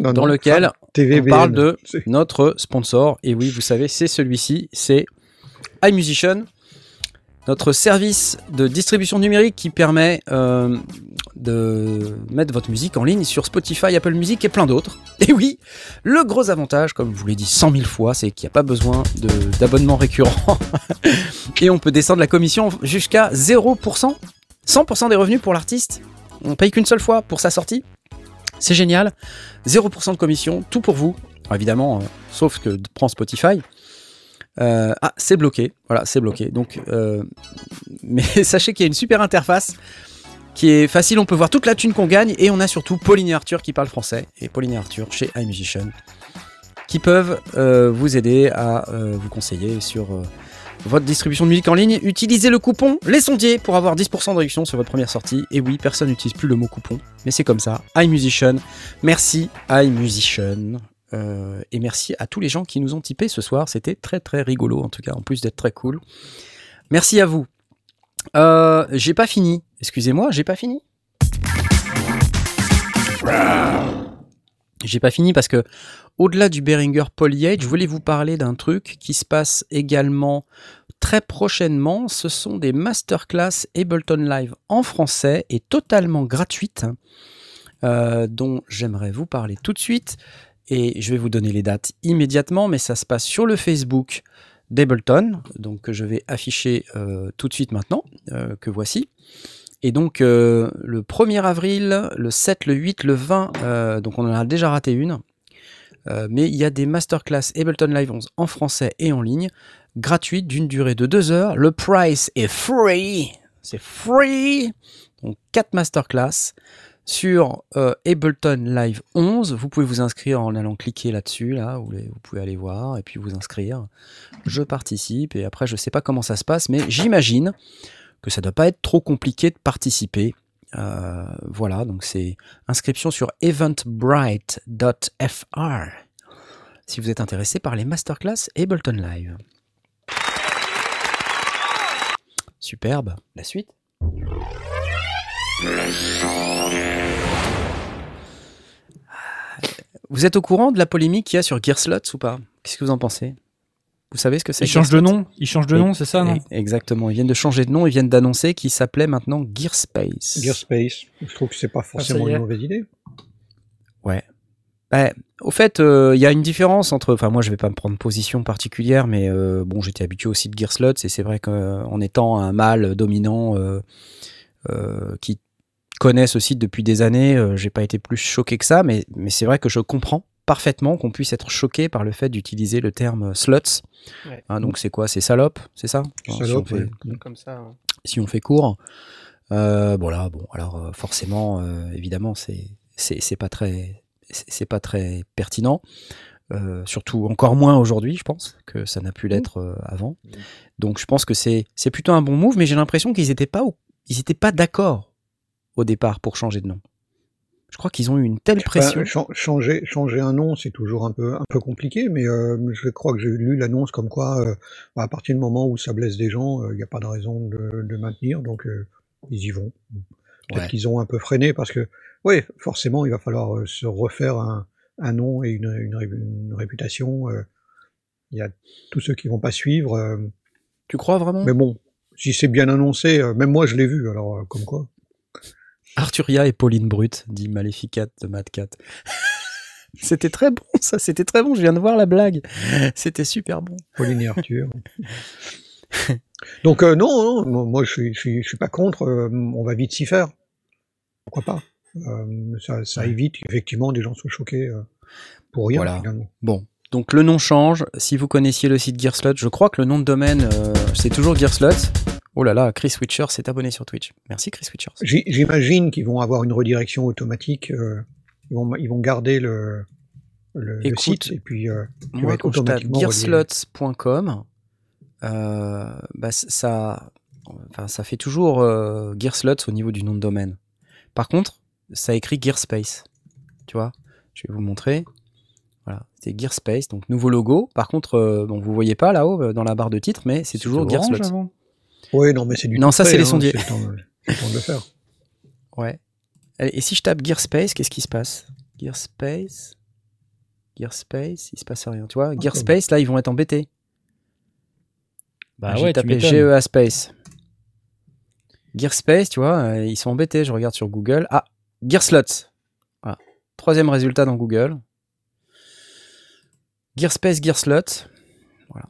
non, dans non, lequel on parle de c'est... notre sponsor. Et oui, vous savez, c'est celui-ci, c'est iMusician. Notre service de distribution numérique qui permet euh, de mettre votre musique en ligne sur Spotify, Apple Music et plein d'autres. Et oui, le gros avantage, comme je vous l'ai dit cent mille fois, c'est qu'il n'y a pas besoin de, d'abonnement récurrent. Et on peut descendre la commission jusqu'à zéro pour cent, cent pour cent des revenus pour l'artiste. On ne paye qu'une seule fois pour sa sortie. C'est génial. zéro pour cent de commission, tout pour vous. Alors évidemment, euh, sauf que prend Spotify. Euh, ah, c'est bloqué. Voilà, c'est bloqué. Donc, euh, mais sachez qu'il y a une super interface qui est facile. On peut voir toute la thune qu'on gagne et on a surtout Pauline et Arthur qui parlent français et Pauline et Arthur chez iMusician qui peuvent euh, vous aider à euh, vous conseiller sur euh, votre distribution de musique en ligne. Utilisez le coupon Les Sondiers pour avoir dix pour cent de réduction sur votre première sortie. Et oui, personne n'utilise plus le mot coupon, mais c'est comme ça. iMusician, merci iMusician. Euh, et merci à tous les gens qui nous ont tipé ce soir, c'était très très rigolo en tout cas, en plus d'être très cool. Merci à vous. Euh, j'ai pas fini, excusez-moi, j'ai pas fini. J'ai pas fini parce que au-delà du Behringer Polyage, je voulais vous parler d'un truc qui se passe également très prochainement. Ce sont des masterclass Ableton Live en français et totalement gratuites, euh, dont j'aimerais vous parler tout de suite. Et je vais vous donner les dates immédiatement, mais ça se passe sur le Facebook d'Ableton, donc que je vais afficher euh, tout de suite maintenant, euh, que voici. Et donc euh, le premier avril, le sept, le huit, le vingt, euh, donc on en a déjà raté une, euh, mais il y a des masterclass Ableton Live onze en français et en ligne, gratuites d'une durée de deux heures. Le price est free, c'est free, donc quatre masterclass. Sur euh, Ableton Live onze, vous pouvez vous inscrire en allant cliquer là-dessus, là, où les, vous pouvez aller voir et puis vous inscrire. Je participe et après, je ne sais pas comment ça se passe, mais j'imagine que ça ne doit pas être trop compliqué de participer. Euh, voilà, donc c'est inscription sur eventbrite point f r si vous êtes intéressé par les masterclass Ableton Live. Superbe, la suite. Vous êtes au courant de la polémique qu'il y a sur Gearslots ou pas ? Qu'est-ce que vous en pensez ? Vous savez ce que c'est ? Ils changent de nom, ils changent de nom, c'est ça, non ? Exactement, ils viennent de changer de nom, ils viennent d'annoncer qu'ils s'appelaient maintenant Gearspace. Gearspace, je trouve que c'est pas forcément ah, une mauvaise idée. Ouais. Bah, au fait, il euh, y a une différence entre... Enfin, moi, je vais pas me prendre position particulière, mais euh, bon, j'étais habitué aussi de Gearslots, et c'est vrai qu'en étant un mâle dominant euh, euh, qui connais ce site depuis des années, euh, j'ai pas été plus choqué que ça, mais, mais c'est vrai que je comprends parfaitement qu'on puisse être choqué par le fait d'utiliser le terme sluts. Ouais. Hein, donc c'est quoi ? C'est salope, c'est ça ? Alors, salope, si on fait, ouais. Comme ça. Ouais. Si on fait court, euh, bon là, bon, alors euh, forcément, euh, évidemment, c'est, c'est, c'est pas très, c'est, c'est pas très pertinent. Euh, surtout encore moins aujourd'hui, je pense, que ça n'a pu l'être euh, avant. Mmh. Donc je pense que c'est, c'est plutôt un bon move, mais j'ai l'impression qu'ils étaient pas, ils étaient pas d'accord au départ pour changer de nom. Je crois qu'ils ont eu une telle pression. Bah, changer, changer un nom, c'est toujours un peu, un peu compliqué, mais euh, je crois que j'ai lu l'annonce comme quoi, euh, bah, à partir du moment où ça blesse des gens, il euh, n'y a pas de raison de, de maintenir, donc euh, ils y vont. Peut-être ouais. Qu'ils ont un peu freiné, parce que, oui, forcément, il va falloir euh, se refaire un, un nom et une, une, ré, une réputation. Il euh, y a tous ceux qui ne vont pas suivre. Euh, tu crois vraiment ? Mais bon, si c'est bien annoncé, euh, même moi je l'ai vu, alors euh, comme quoi. Arturia et Pauline Brute, dit Maléficate de Mad Cat. C'était très bon, ça, c'était très bon, je viens de voir la blague. C'était super bon. Pauline et Arthur. Donc euh, non, non, moi je suis, je suis, je suis pas contre, euh, on va vite s'y faire. Pourquoi pas euh, ça, ça évite qu'effectivement des gens soient choqués euh, pour rien. Voilà. Finalement. Bon, donc le nom change, si vous connaissiez le site Gearslot, je crois que le nom de domaine, euh, c'est toujours Gearslot. Oh là là, Chris Witcher s'est abonné sur Twitch. Merci Chris Witcher. J'imagine qu'ils vont avoir une redirection automatique. Euh, ils, vont, ils vont garder le, le, Écoute, le site et puis euh, tu moi, vas être automatiquement gearslots point com, euh, bah, ça, enfin, ça fait toujours euh, Gearslots au niveau du nom de domaine. Par contre, ça écrit Gearspace. Tu vois, je vais vous montrer. Voilà, c'est Gearspace, donc nouveau logo. Par contre, euh, bon, vous voyez pas là-haut dans la barre de titre, mais c'est, c'est toujours Gearslots. Oui, non, mais c'est du. Non, ça, près, c'est les hein, sondiers. C'est le temps de, le temps de le faire. Ouais. Et si je tape Gearspace, qu'est-ce qui se passe ? Gearspace. Gearspace, il se passe rien. Tu vois, ah, Gearspace, là, ils vont être embêtés. Bah, bah ouais, j'ai tapé G E A Space. Gearspace, tu vois, euh, ils sont embêtés, je regarde sur Google. Ah, Gearslots. Voilà. Troisième résultat dans Google. Gearspace, Gearslots. Voilà.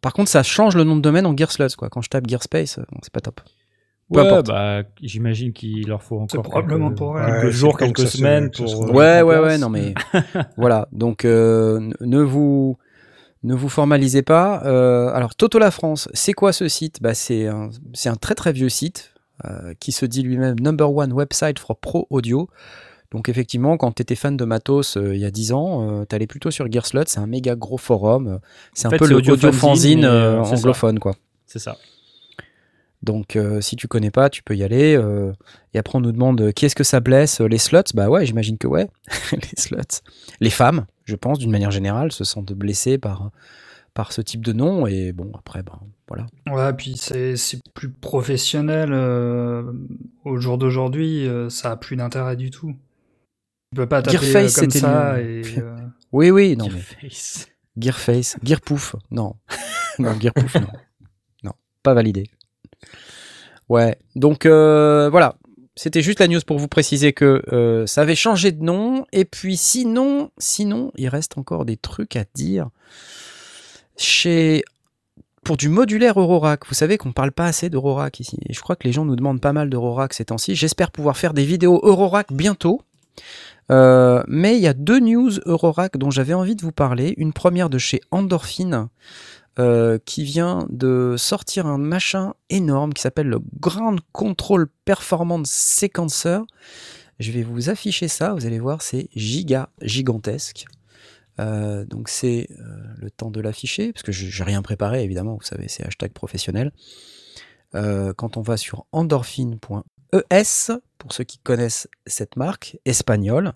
Par contre, ça change le nom de domaine en Gearslots, quoi. Quand je tape Gearspace, bon, c'est pas top. Peu ouais, importe. Bah, j'imagine qu'il leur faut encore c'est probablement quelques, pour quelques ouais, jours, quelques semaines. Se, pour, ouais, euh, ouais, ouais, non mais voilà. Donc, euh, ne vous ne vous formalisez pas. Euh, alors, Toto la France, c'est quoi ce site? Bah, c'est un, c'est un très très vieux site euh, qui se dit lui-même number one website for pro audio. Donc effectivement, quand t'étais fan de Matos euh, il y a dix ans, euh, t'allais plutôt sur Gearslot. C'est un méga gros forum. C'est en un fait, peu c'est le audio, audio fanzine euh, anglophone, ça. Quoi. C'est ça. Donc, euh, si tu connais pas, tu peux y aller. Euh, et après, on nous demande euh, qui est-ce que ça blesse? Les sluts? Bah ouais, j'imagine que ouais. Les sluts. Les femmes, je pense, d'une manière générale, se sentent blessées par, par ce type de nom. Et bon, après, ben voilà. Ouais, puis c'est, c'est plus professionnel. Euh, au jour d'aujourd'hui, euh, ça a plus d'intérêt du tout. Tu peux pas taper Gearface, euh, comme ça. Et, euh... oui, oui, non. Gearface. Mais... Gearface. Gearpouf. Non. Non, Gearpouf, non. Non, pas validé. Ouais, donc euh, voilà, c'était juste la news pour vous préciser que euh, ça avait changé de nom. Et puis sinon, sinon, il reste encore des trucs à dire chez pour du modulaire Eurorack. Vous savez qu'on parle pas assez d'Eurorack ici. Et je crois que les gens nous demandent pas mal d'Eurorack ces temps-ci. J'espère pouvoir faire des vidéos Eurorack bientôt. Euh, mais il y a deux news Eurorack dont j'avais envie de vous parler. Une première de chez Endorphin. Euh, qui vient de sortir un machin énorme qui s'appelle le Ground Control Performance Sequencer. Je vais vous afficher ça, vous allez voir, c'est giga, gigantesque. Euh, donc c'est euh, le temps de l'afficher, parce que j'ai rien préparé évidemment, vous savez, c'est hashtag professionnel. Euh, quand on va sur endorphin point e s, pour ceux qui connaissent cette marque espagnole,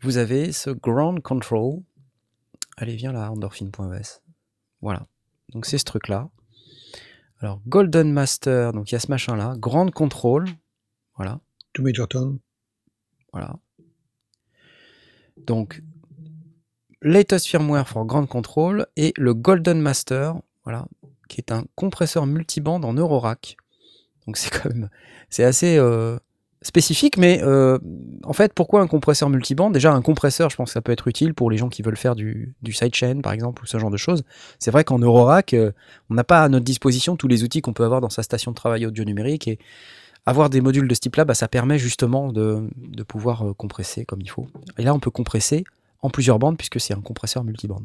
vous avez ce Ground Control. Allez, viens là, endorphin point e s. Voilà. Donc c'est ce truc-là. Alors, Golden Master, donc il y a ce machin-là. Grand Control, voilà. To Major Tom. Voilà. Donc, Latest Firmware for Grand Control et le Golden Master, voilà, qui est un compresseur multiband en Eurorack. Donc c'est quand même... C'est assez euh, spécifique, mais euh, en fait, pourquoi un compresseur multiband? Déjà, un compresseur, je pense que ça peut être utile pour les gens qui veulent faire du, du sidechain, par exemple, ou ce genre de choses. C'est vrai qu'en Eurorack, euh, on n'a pas à notre disposition tous les outils qu'on peut avoir dans sa station de travail audio numérique, et avoir des modules de ce type-là, bah, ça permet justement de, de pouvoir euh, compresser comme il faut. Et là, on peut compresser en plusieurs bandes, puisque c'est un compresseur multiband.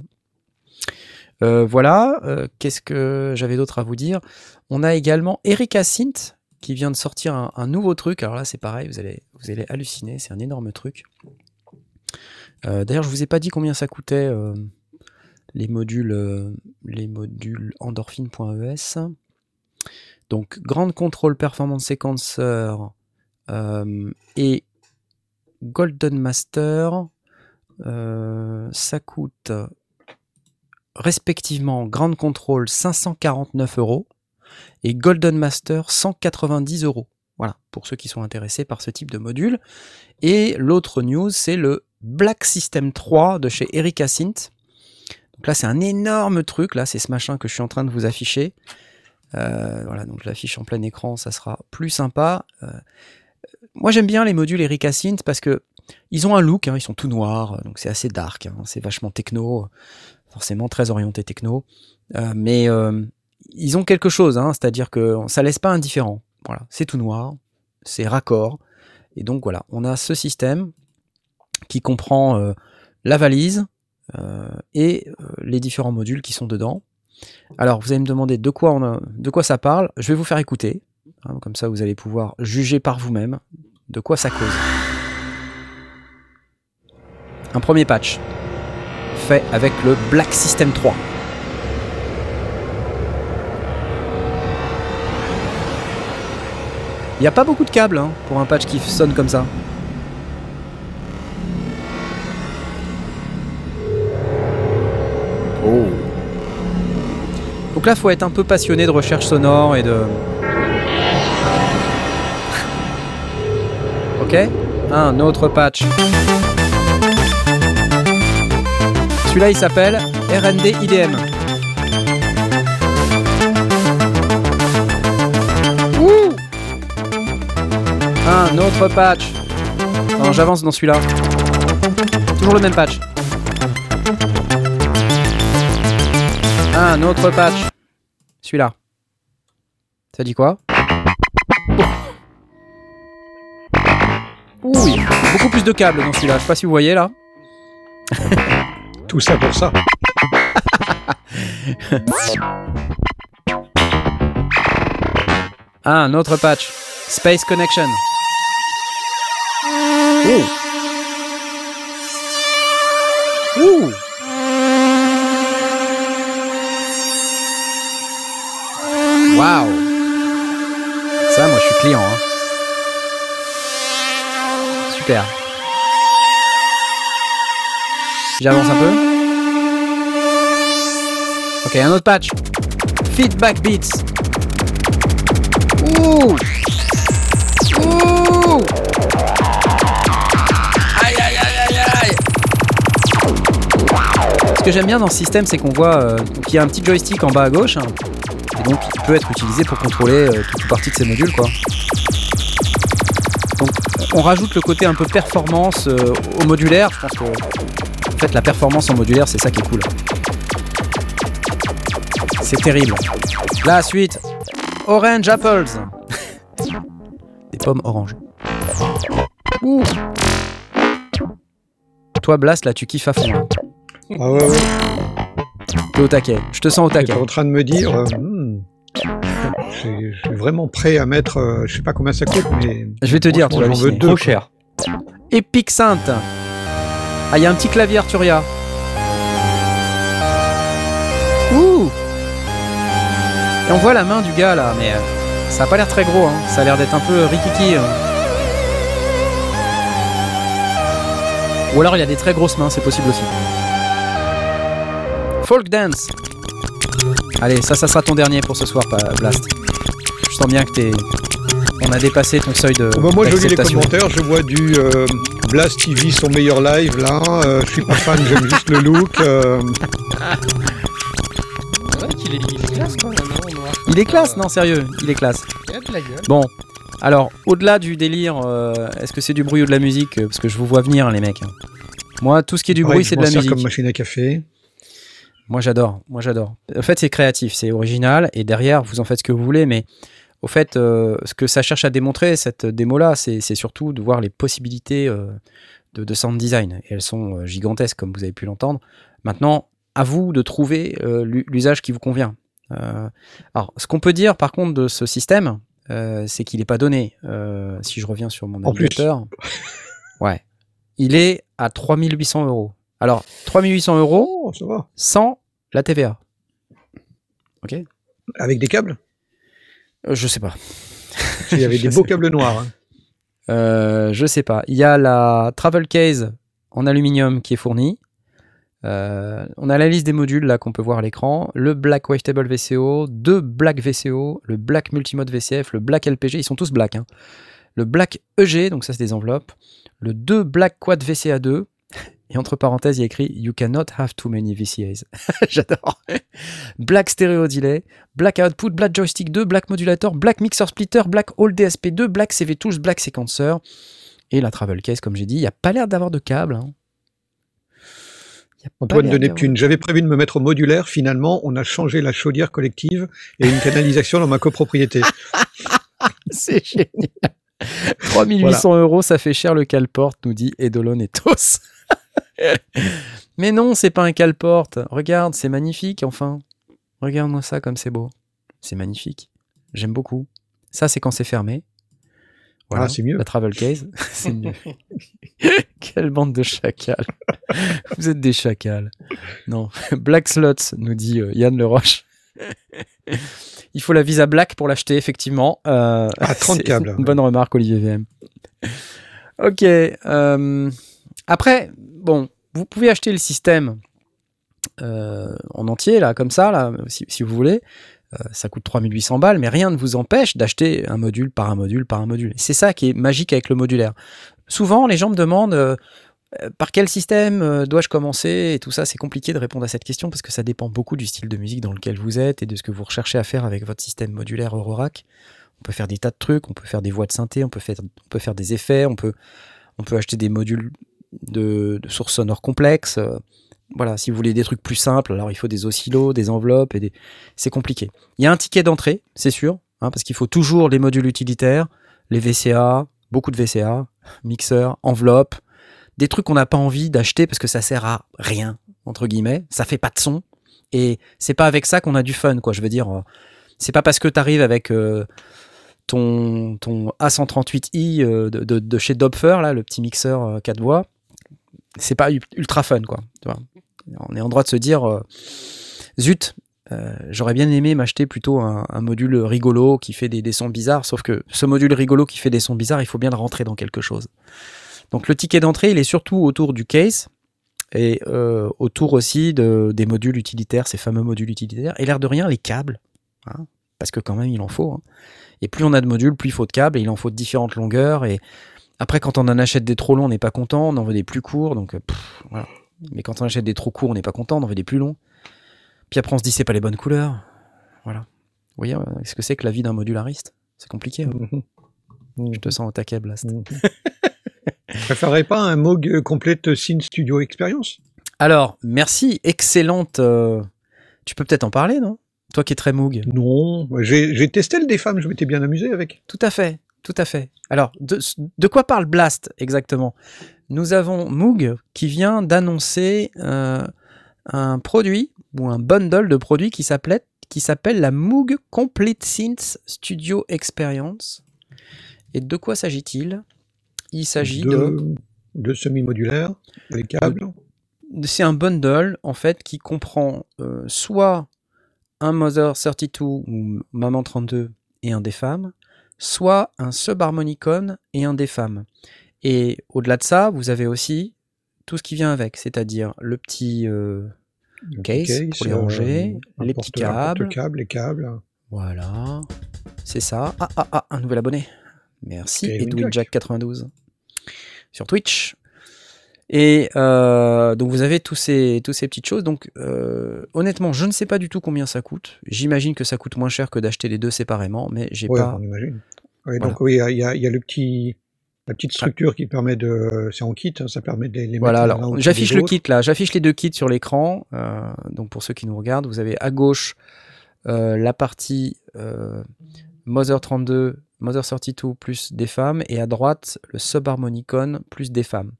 Euh, voilà, euh, qu'est-ce que j'avais d'autre à vous dire? On a également Erica Synth, qui vient de sortir un, un nouveau truc. Alors là, c'est pareil, vous allez, vous allez halluciner, c'est un énorme truc. Euh, d'ailleurs, je vous ai pas dit combien ça coûtait euh, les modules, euh, les modules endorphine point e s. Donc, Grand Control Performance Sequencer euh, et Golden Master, euh, ça coûte respectivement Grand Control cinq cent quarante-neuf euros. Et Golden Master cent quatre-vingt-dix euros. Voilà, pour ceux qui sont intéressés par ce type de module. Et l'autre news, c'est le Black System trois de chez Erica Synth. Donc là, c'est un énorme truc. Là, c'est ce machin que je suis en train de vous afficher. Euh, voilà, donc je l'affiche en plein écran, ça sera plus sympa. Euh, moi, j'aime bien les modules Erica Synth parce que ils ont un look, hein, ils sont tout noirs, donc c'est assez dark, hein, c'est vachement techno, forcément très orienté techno. Euh, mais... Euh, ils ont quelque chose, hein, c'est-à-dire que ça laisse pas indifférent. Voilà, c'est tout noir, c'est raccord. Et donc voilà, on a ce système qui comprend euh, la valise euh, et euh, les différents modules qui sont dedans. Alors vous allez me demander de quoi, on a, de quoi ça parle. Je vais vous faire écouter, hein, comme ça vous allez pouvoir juger par vous-même de quoi ça cause. Un premier patch fait avec le Black System trois. Il n'y a pas beaucoup de câbles hein, pour un patch qui sonne comme ça. Oh. Donc là, faut être un peu passionné de recherche sonore et de... Ok. Un autre patch. Celui-là, il s'appelle R N D I D M. Un autre patch. Non, j'avance dans celui-là. Toujours le même patch. Un autre patch. Celui-là. Ça dit quoi ? Ouh, oui. Beaucoup plus de câbles dans celui-là. Je sais pas si vous voyez là. Tout ça pour ça. Ah, un autre patch. Space Connection. Ouh. Ouh. Waouh. Ça, moi, je suis client. Hein. Super. J'avance un peu. Ok, un autre patch. Feedback Beats. Ouh. Ouh. Aïe, aïe, aïe, aïe, aïe. Ce que j'aime bien dans ce système, c'est qu'on voit euh, qu'il y a un petit joystick en bas à gauche, hein, et donc il peut être utilisé pour contrôler euh, toute partie de ces modules, quoi. Donc on rajoute le côté un peu performance euh, au modulaire. Je pense que en fait la performance en modulaire, c'est ça qui est cool. C'est terrible. La suite. Orange Apples. Des pommes oranges. Ouh. Toi, Blast, là, tu kiffes à fond. Hein. Ah ouais, ouais. T'es au taquet. Je te sens au taquet. T'es en train de me dire... Euh, hmm, je suis vraiment prêt à mettre... Euh, je sais pas combien ça coûte, mais... Je vais te dire, tu vas halluciner. Trop cher. Epic Synth. Ah, il y a un petit clavier Arturia. Ouh. Et on voit la main du gars là, mais euh, ça a pas l'air très gros, hein. Ça a l'air d'être un peu rikiki. Hein. Ou alors il y a des très grosses mains, c'est possible aussi. Folk Dance. Allez, ça, ça sera ton dernier pour ce soir, Blast. Je sens bien que t'es... On a dépassé ton seuil de... Bah moi je lis les commentaires, je vois du euh, Blast qui vit son meilleur live là, euh, je suis pas fan, j'aime juste le look. Euh... Il est classe, non, sérieux, il est classe. Bon, alors, au-delà du délire, euh, est-ce que c'est du bruit ou de la musique ? Parce que je vous vois venir, hein, les mecs. Moi, tout ce qui est du ouais, bruit, c'est de la musique. Comme machine à café. Moi, j'adore, moi, j'adore. En fait, c'est créatif, c'est original, et derrière, vous en faites ce que vous voulez, mais au fait, euh, ce que ça cherche à démontrer, cette démo-là, c'est, c'est surtout de voir les possibilités euh, de, de sound design. Et elles sont gigantesques, comme vous avez pu l'entendre. Maintenant, à vous de trouver euh, l'usage qui vous convient. Euh, alors, ce qu'on peut dire par contre de ce système, euh, c'est qu'il n'est pas donné. Euh, si je reviens sur mon ordinateur, ouais, il est à trois mille huit cents euros. Alors, trois mille huit cents euros, oh, ça va. Sans la T V A. Ok. Avec des câbles ? euh, Je sais pas. Il y avait des beaux câbles noirs. Hein. Euh, je sais pas. Il y a la travel case en aluminium qui est fournie. Euh, on a la liste des modules là qu'on peut voir à l'écran, le Black Wavetable V C O, deux Black V C O, le Black Multimode V C F, le Black L P G, ils sont tous Black, hein. Le Black E G, donc ça c'est des enveloppes, le deux Black Quad V C A deux, et entre parenthèses il y a écrit You cannot have too many V C As. J'adore. Black Stereo Delay, Black Output, Black Joystick deux, Black Modulator, Black Mixer Splitter, Black All D S P deux, Black C V Tools, Black Sequencer, et la Travel Case comme j'ai dit, il n'y a pas l'air d'avoir de câble, hein. Antoine de Neptune, j'avais prévu de me mettre au modulaire, finalement on a changé la chaudière collective et une canalisation dans ma copropriété. C'est génial. trois mille huit cents voilà. Euros, ça fait cher le cale-porte, nous dit Edolon et Tos. Mais non, c'est pas un cale-porte. Regarde, c'est magnifique, enfin. Regarde-moi ça comme c'est beau. C'est magnifique. J'aime beaucoup. Ça, c'est quand c'est fermé. Voilà, ah, c'est mieux. La travel case, c'est mieux. Quelle bande de chacals. Vous êtes des chacals. Non, Black Slots, nous dit euh, Yann Leroche. Il faut la Visa Black pour l'acheter, effectivement. Euh, ah, trente câbles. Une bonne remarque, Olivier V M. Ok. Euh, après, bon, vous pouvez acheter le système euh, en entier, là, comme ça, là, si, si vous voulez. Ça coûte trois mille huit cents balles, mais rien ne vous empêche d'acheter un module par un module par un module. C'est ça qui est magique avec le modulaire. Souvent, les gens me demandent euh, par quel système euh, dois-je commencer et tout ça. C'est compliqué de répondre à cette question parce que ça dépend beaucoup du style de musique dans lequel vous êtes et de ce que vous recherchez à faire avec votre système modulaire Eurorack. On peut faire des tas de trucs, on peut faire des voix de synthé, on peut faire, on peut faire des effets, on peut, on peut acheter des modules de, de sources sonores complexes. Euh, voilà, si vous voulez des trucs plus simples, alors il faut des oscillos, des enveloppes, et des... c'est compliqué. Il y a un ticket d'entrée, c'est sûr, hein, parce qu'il faut toujours les modules utilitaires, les V C A, beaucoup de V C A, mixeurs, enveloppes, des trucs qu'on n'a pas envie d'acheter parce que ça sert à rien, entre guillemets, ça fait pas de son, et c'est pas avec ça qu'on a du fun, quoi, je veux dire... Euh, c'est pas parce que t'arrives avec euh, ton, ton A cent trente-huit i euh, de, de, de chez Dopfer, là, le petit mixeur euh, quatre voix, c'est pas ultra fun, quoi. Tu vois, on est en droit de se dire euh, zut, euh, j'aurais bien aimé m'acheter plutôt un, un module rigolo qui fait des, des sons bizarres, sauf que ce module rigolo qui fait des sons bizarres, il faut bien le rentrer dans quelque chose. Donc le ticket d'entrée, il est surtout autour du case et euh, autour aussi de, des modules utilitaires, ces fameux modules utilitaires, et l'air de rien, les câbles. Hein, parce que quand même il en faut, hein. Et plus on a de modules, plus il faut de câbles, et il en faut de différentes longueurs, et après quand on en achète des trop longs on n'est pas content, on en veut des plus courts, donc pff, voilà. Mais quand on achète des trop courts on n'est pas content, on en veut des plus longs, puis après on se dit c'est pas les bonnes couleurs, voilà. Vous voyez ce que c'est que la vie d'un modulariste, c'est compliqué, hein. mmh. Mmh. Je te sens au taquet, Blast. mmh. Ça ferait pas un Moog complète Synth Studio Experience? Alors merci, excellente, euh... tu peux peut-être en parler, non? Toi qui es très Moog. Non, j'ai, j'ai testé le des femmes, je m'étais bien amusé avec. Tout à fait, tout à fait. Alors, de, de quoi parle Blast exactement? Nous avons Moog qui vient d'annoncer euh, un produit, ou un bundle de produits qui s'appelle, qui s'appelle la Moog Complete Synth Studio Experience. Et de quoi s'agit-il? Il s'agit de... De, de semi-modulaires, les câbles. De, c'est un bundle, en fait, qui comprend euh, soit... un Mother trente-deux ou Maman trente-deux et un des femmes, soit un Subharmonicon et un des femmes. Et au-delà de ça, vous avez aussi tout ce qui vient avec, c'est-à-dire le petit euh, case, case pour les ranger, euh, les petits câbles. câbles, les câbles. Voilà, c'est ça. Ah, ah, ah, un nouvel abonné. Merci, Edwin Jack quatre-vingt-douze sur Twitch. Et euh, donc vous avez tous ces, tous ces petites choses. Donc euh, honnêtement, je ne sais pas du tout combien ça coûte. J'imagine que ça coûte moins cher que d'acheter les deux séparément, mais j'ai ouais, pas. On imagine. Ouais, voilà. Donc oui, il y, y a le petit, la petite structure ah. qui permet de, c'est en kit, ça permet de les mettre. Voilà. Alors j'affiche le kit là, j'affiche les deux kits sur l'écran. Euh, donc pour ceux qui nous regardent, vous avez à gauche euh, la partie euh, Mother trente-deux, Mother trente-deux plus des femmes, et à droite le Subharmonicon plus des femmes.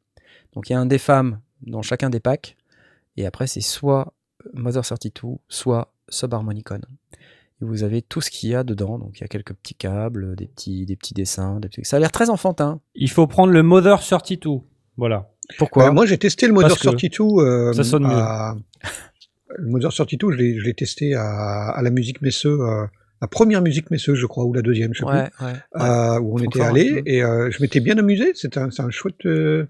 Donc il y a un des femmes dans chacun des packs, et après c'est soit Mother trente-deux, soit Subharmonicon. Et vous avez tout ce qu'il y a dedans, donc il y a quelques petits câbles, des petits, des petits dessins, des petits... ça a l'air très enfantin. Il faut prendre le Mother trente-deux, voilà. Pourquoi? euh, Moi j'ai testé le Mother trente-deux, euh, ça sonne à... mieux. Le Mother trente-deux, je l'ai, je l'ai testé à, à la musique Messeux, euh, la première musique Messeux je crois, ou la deuxième, je sais ouais, plus, ouais, euh, ouais. où on Encore était allé, et euh, je m'étais bien amusé, c'est un, c'est un chouette... Euh...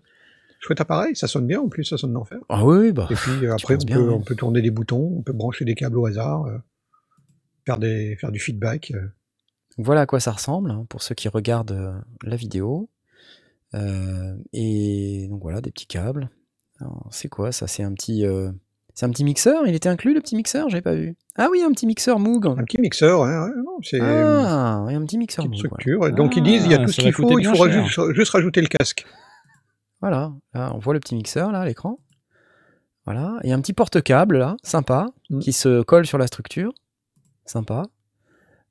Chouette appareil, ça sonne bien, en plus ça sonne d'enfer. Ah oui, bah. Et puis après on peut, bien, on peut tourner des boutons, on peut brancher des câbles au hasard, euh, faire, des, faire du feedback. Euh. Voilà à quoi ça ressemble, hein, pour ceux qui regardent euh, la vidéo. Euh, et donc voilà, des petits câbles. Alors, c'est quoi ça? C'est un petit... Euh, c'est un petit mixeur? Il était inclus le petit mixeur? J'avais pas vu. Ah oui, un petit mixeur Moog. Un petit mixeur, hein, non, c'est... Ah, un petit mixeur Moog. Structure. Voilà. Donc ah, ils disent, il y a tout ce qu'il faut, il faudra juste, juste rajouter le casque. Voilà, là, on voit le petit mixeur là, à l'écran. Voilà, et un petit porte-câble là, sympa, mmh. qui se colle sur la structure. Sympa.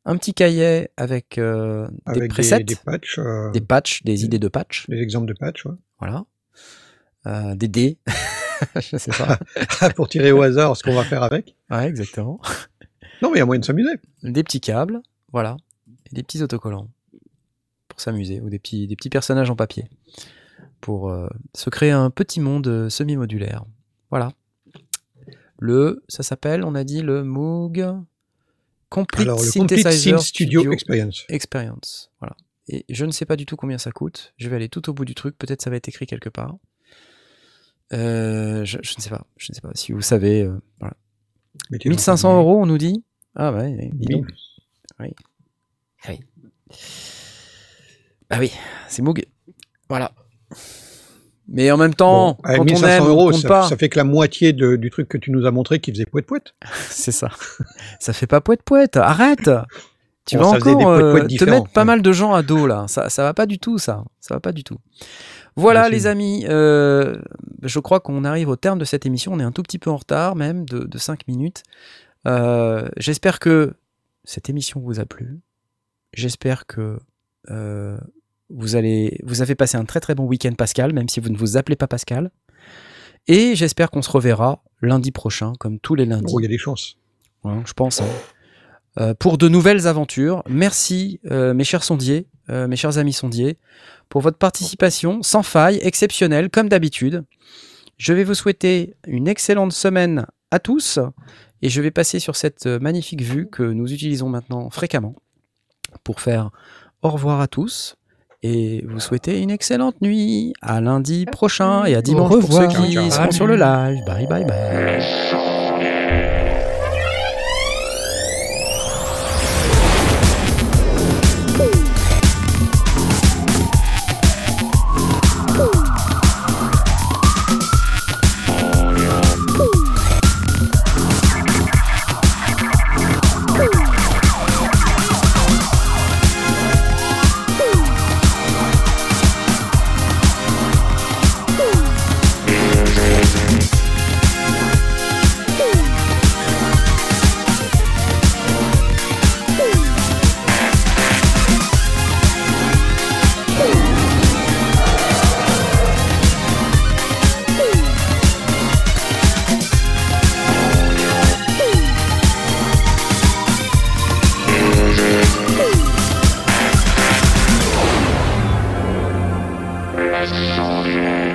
Un petit cahier avec, euh, avec des presets, des, des patchs, euh, des, patchs des, des idées de patchs, des exemples de patchs. Ouais. Voilà, euh, des dés, je sais pas, pour tirer au hasard ce qu'on va faire avec. Ouais, exactement. Non, mais il y a moyen de s'amuser. Des petits câbles, voilà, et des petits autocollants pour s'amuser, ou des petits, des petits personnages en papier. Pour euh, se créer un petit monde euh, semi-modulaire. Voilà. Le, ça s'appelle, on a dit, le Moog Complete, Alors, le Synthesizer Complete Synth Studio, Studio Experience. Experience. Voilà. Et je ne sais pas du tout combien ça coûte. Je vais aller tout au bout du truc. Peut-être ça va être écrit quelque part. Euh, je, je ne sais pas. Je ne sais pas. Si vous savez, euh, voilà. mille cinq cents euros, on nous dit. Ah ouais. Oui. Oui. oui. Ah oui, c'est Moog. Voilà. Mais en même temps, bon, quand on aime, euros, on compte ça, pas. Ça fait que la moitié de, du truc que tu nous as montré qui faisait pouet-pouet. C'est ça. Ça fait pas pouet-pouet. Arrête. Tu bon, vas encore euh, te mettre pas mal de gens à dos là. Ça, ça va pas du tout, ça. Ça va pas du tout. Voilà, merci. Les amis. Euh, je crois qu'on arrive au terme de cette émission. On est un tout petit peu en retard, même de, de cinq minutes. Euh, j'espère que cette émission vous a plu. J'espère que euh, vous allez, vous avez passé un très très bon week-end Pascal, même si vous ne vous appelez pas Pascal. Et j'espère qu'on se reverra lundi prochain, comme tous les lundis. Oh, il y a des chances. Ouais, je pense. Hein. Euh, pour de nouvelles aventures. Merci euh, mes chers sondiers, euh, mes chers amis sondiers, pour votre participation sans faille, exceptionnelle, comme d'habitude. Je vais vous souhaiter une excellente semaine à tous et je vais passer sur cette magnifique vue que nous utilisons maintenant fréquemment pour faire au revoir à tous et vous souhaiter une excellente nuit. À lundi prochain et à dimanche pour ceux qui Ciao. Seront sur le live. Bye bye bye. All right.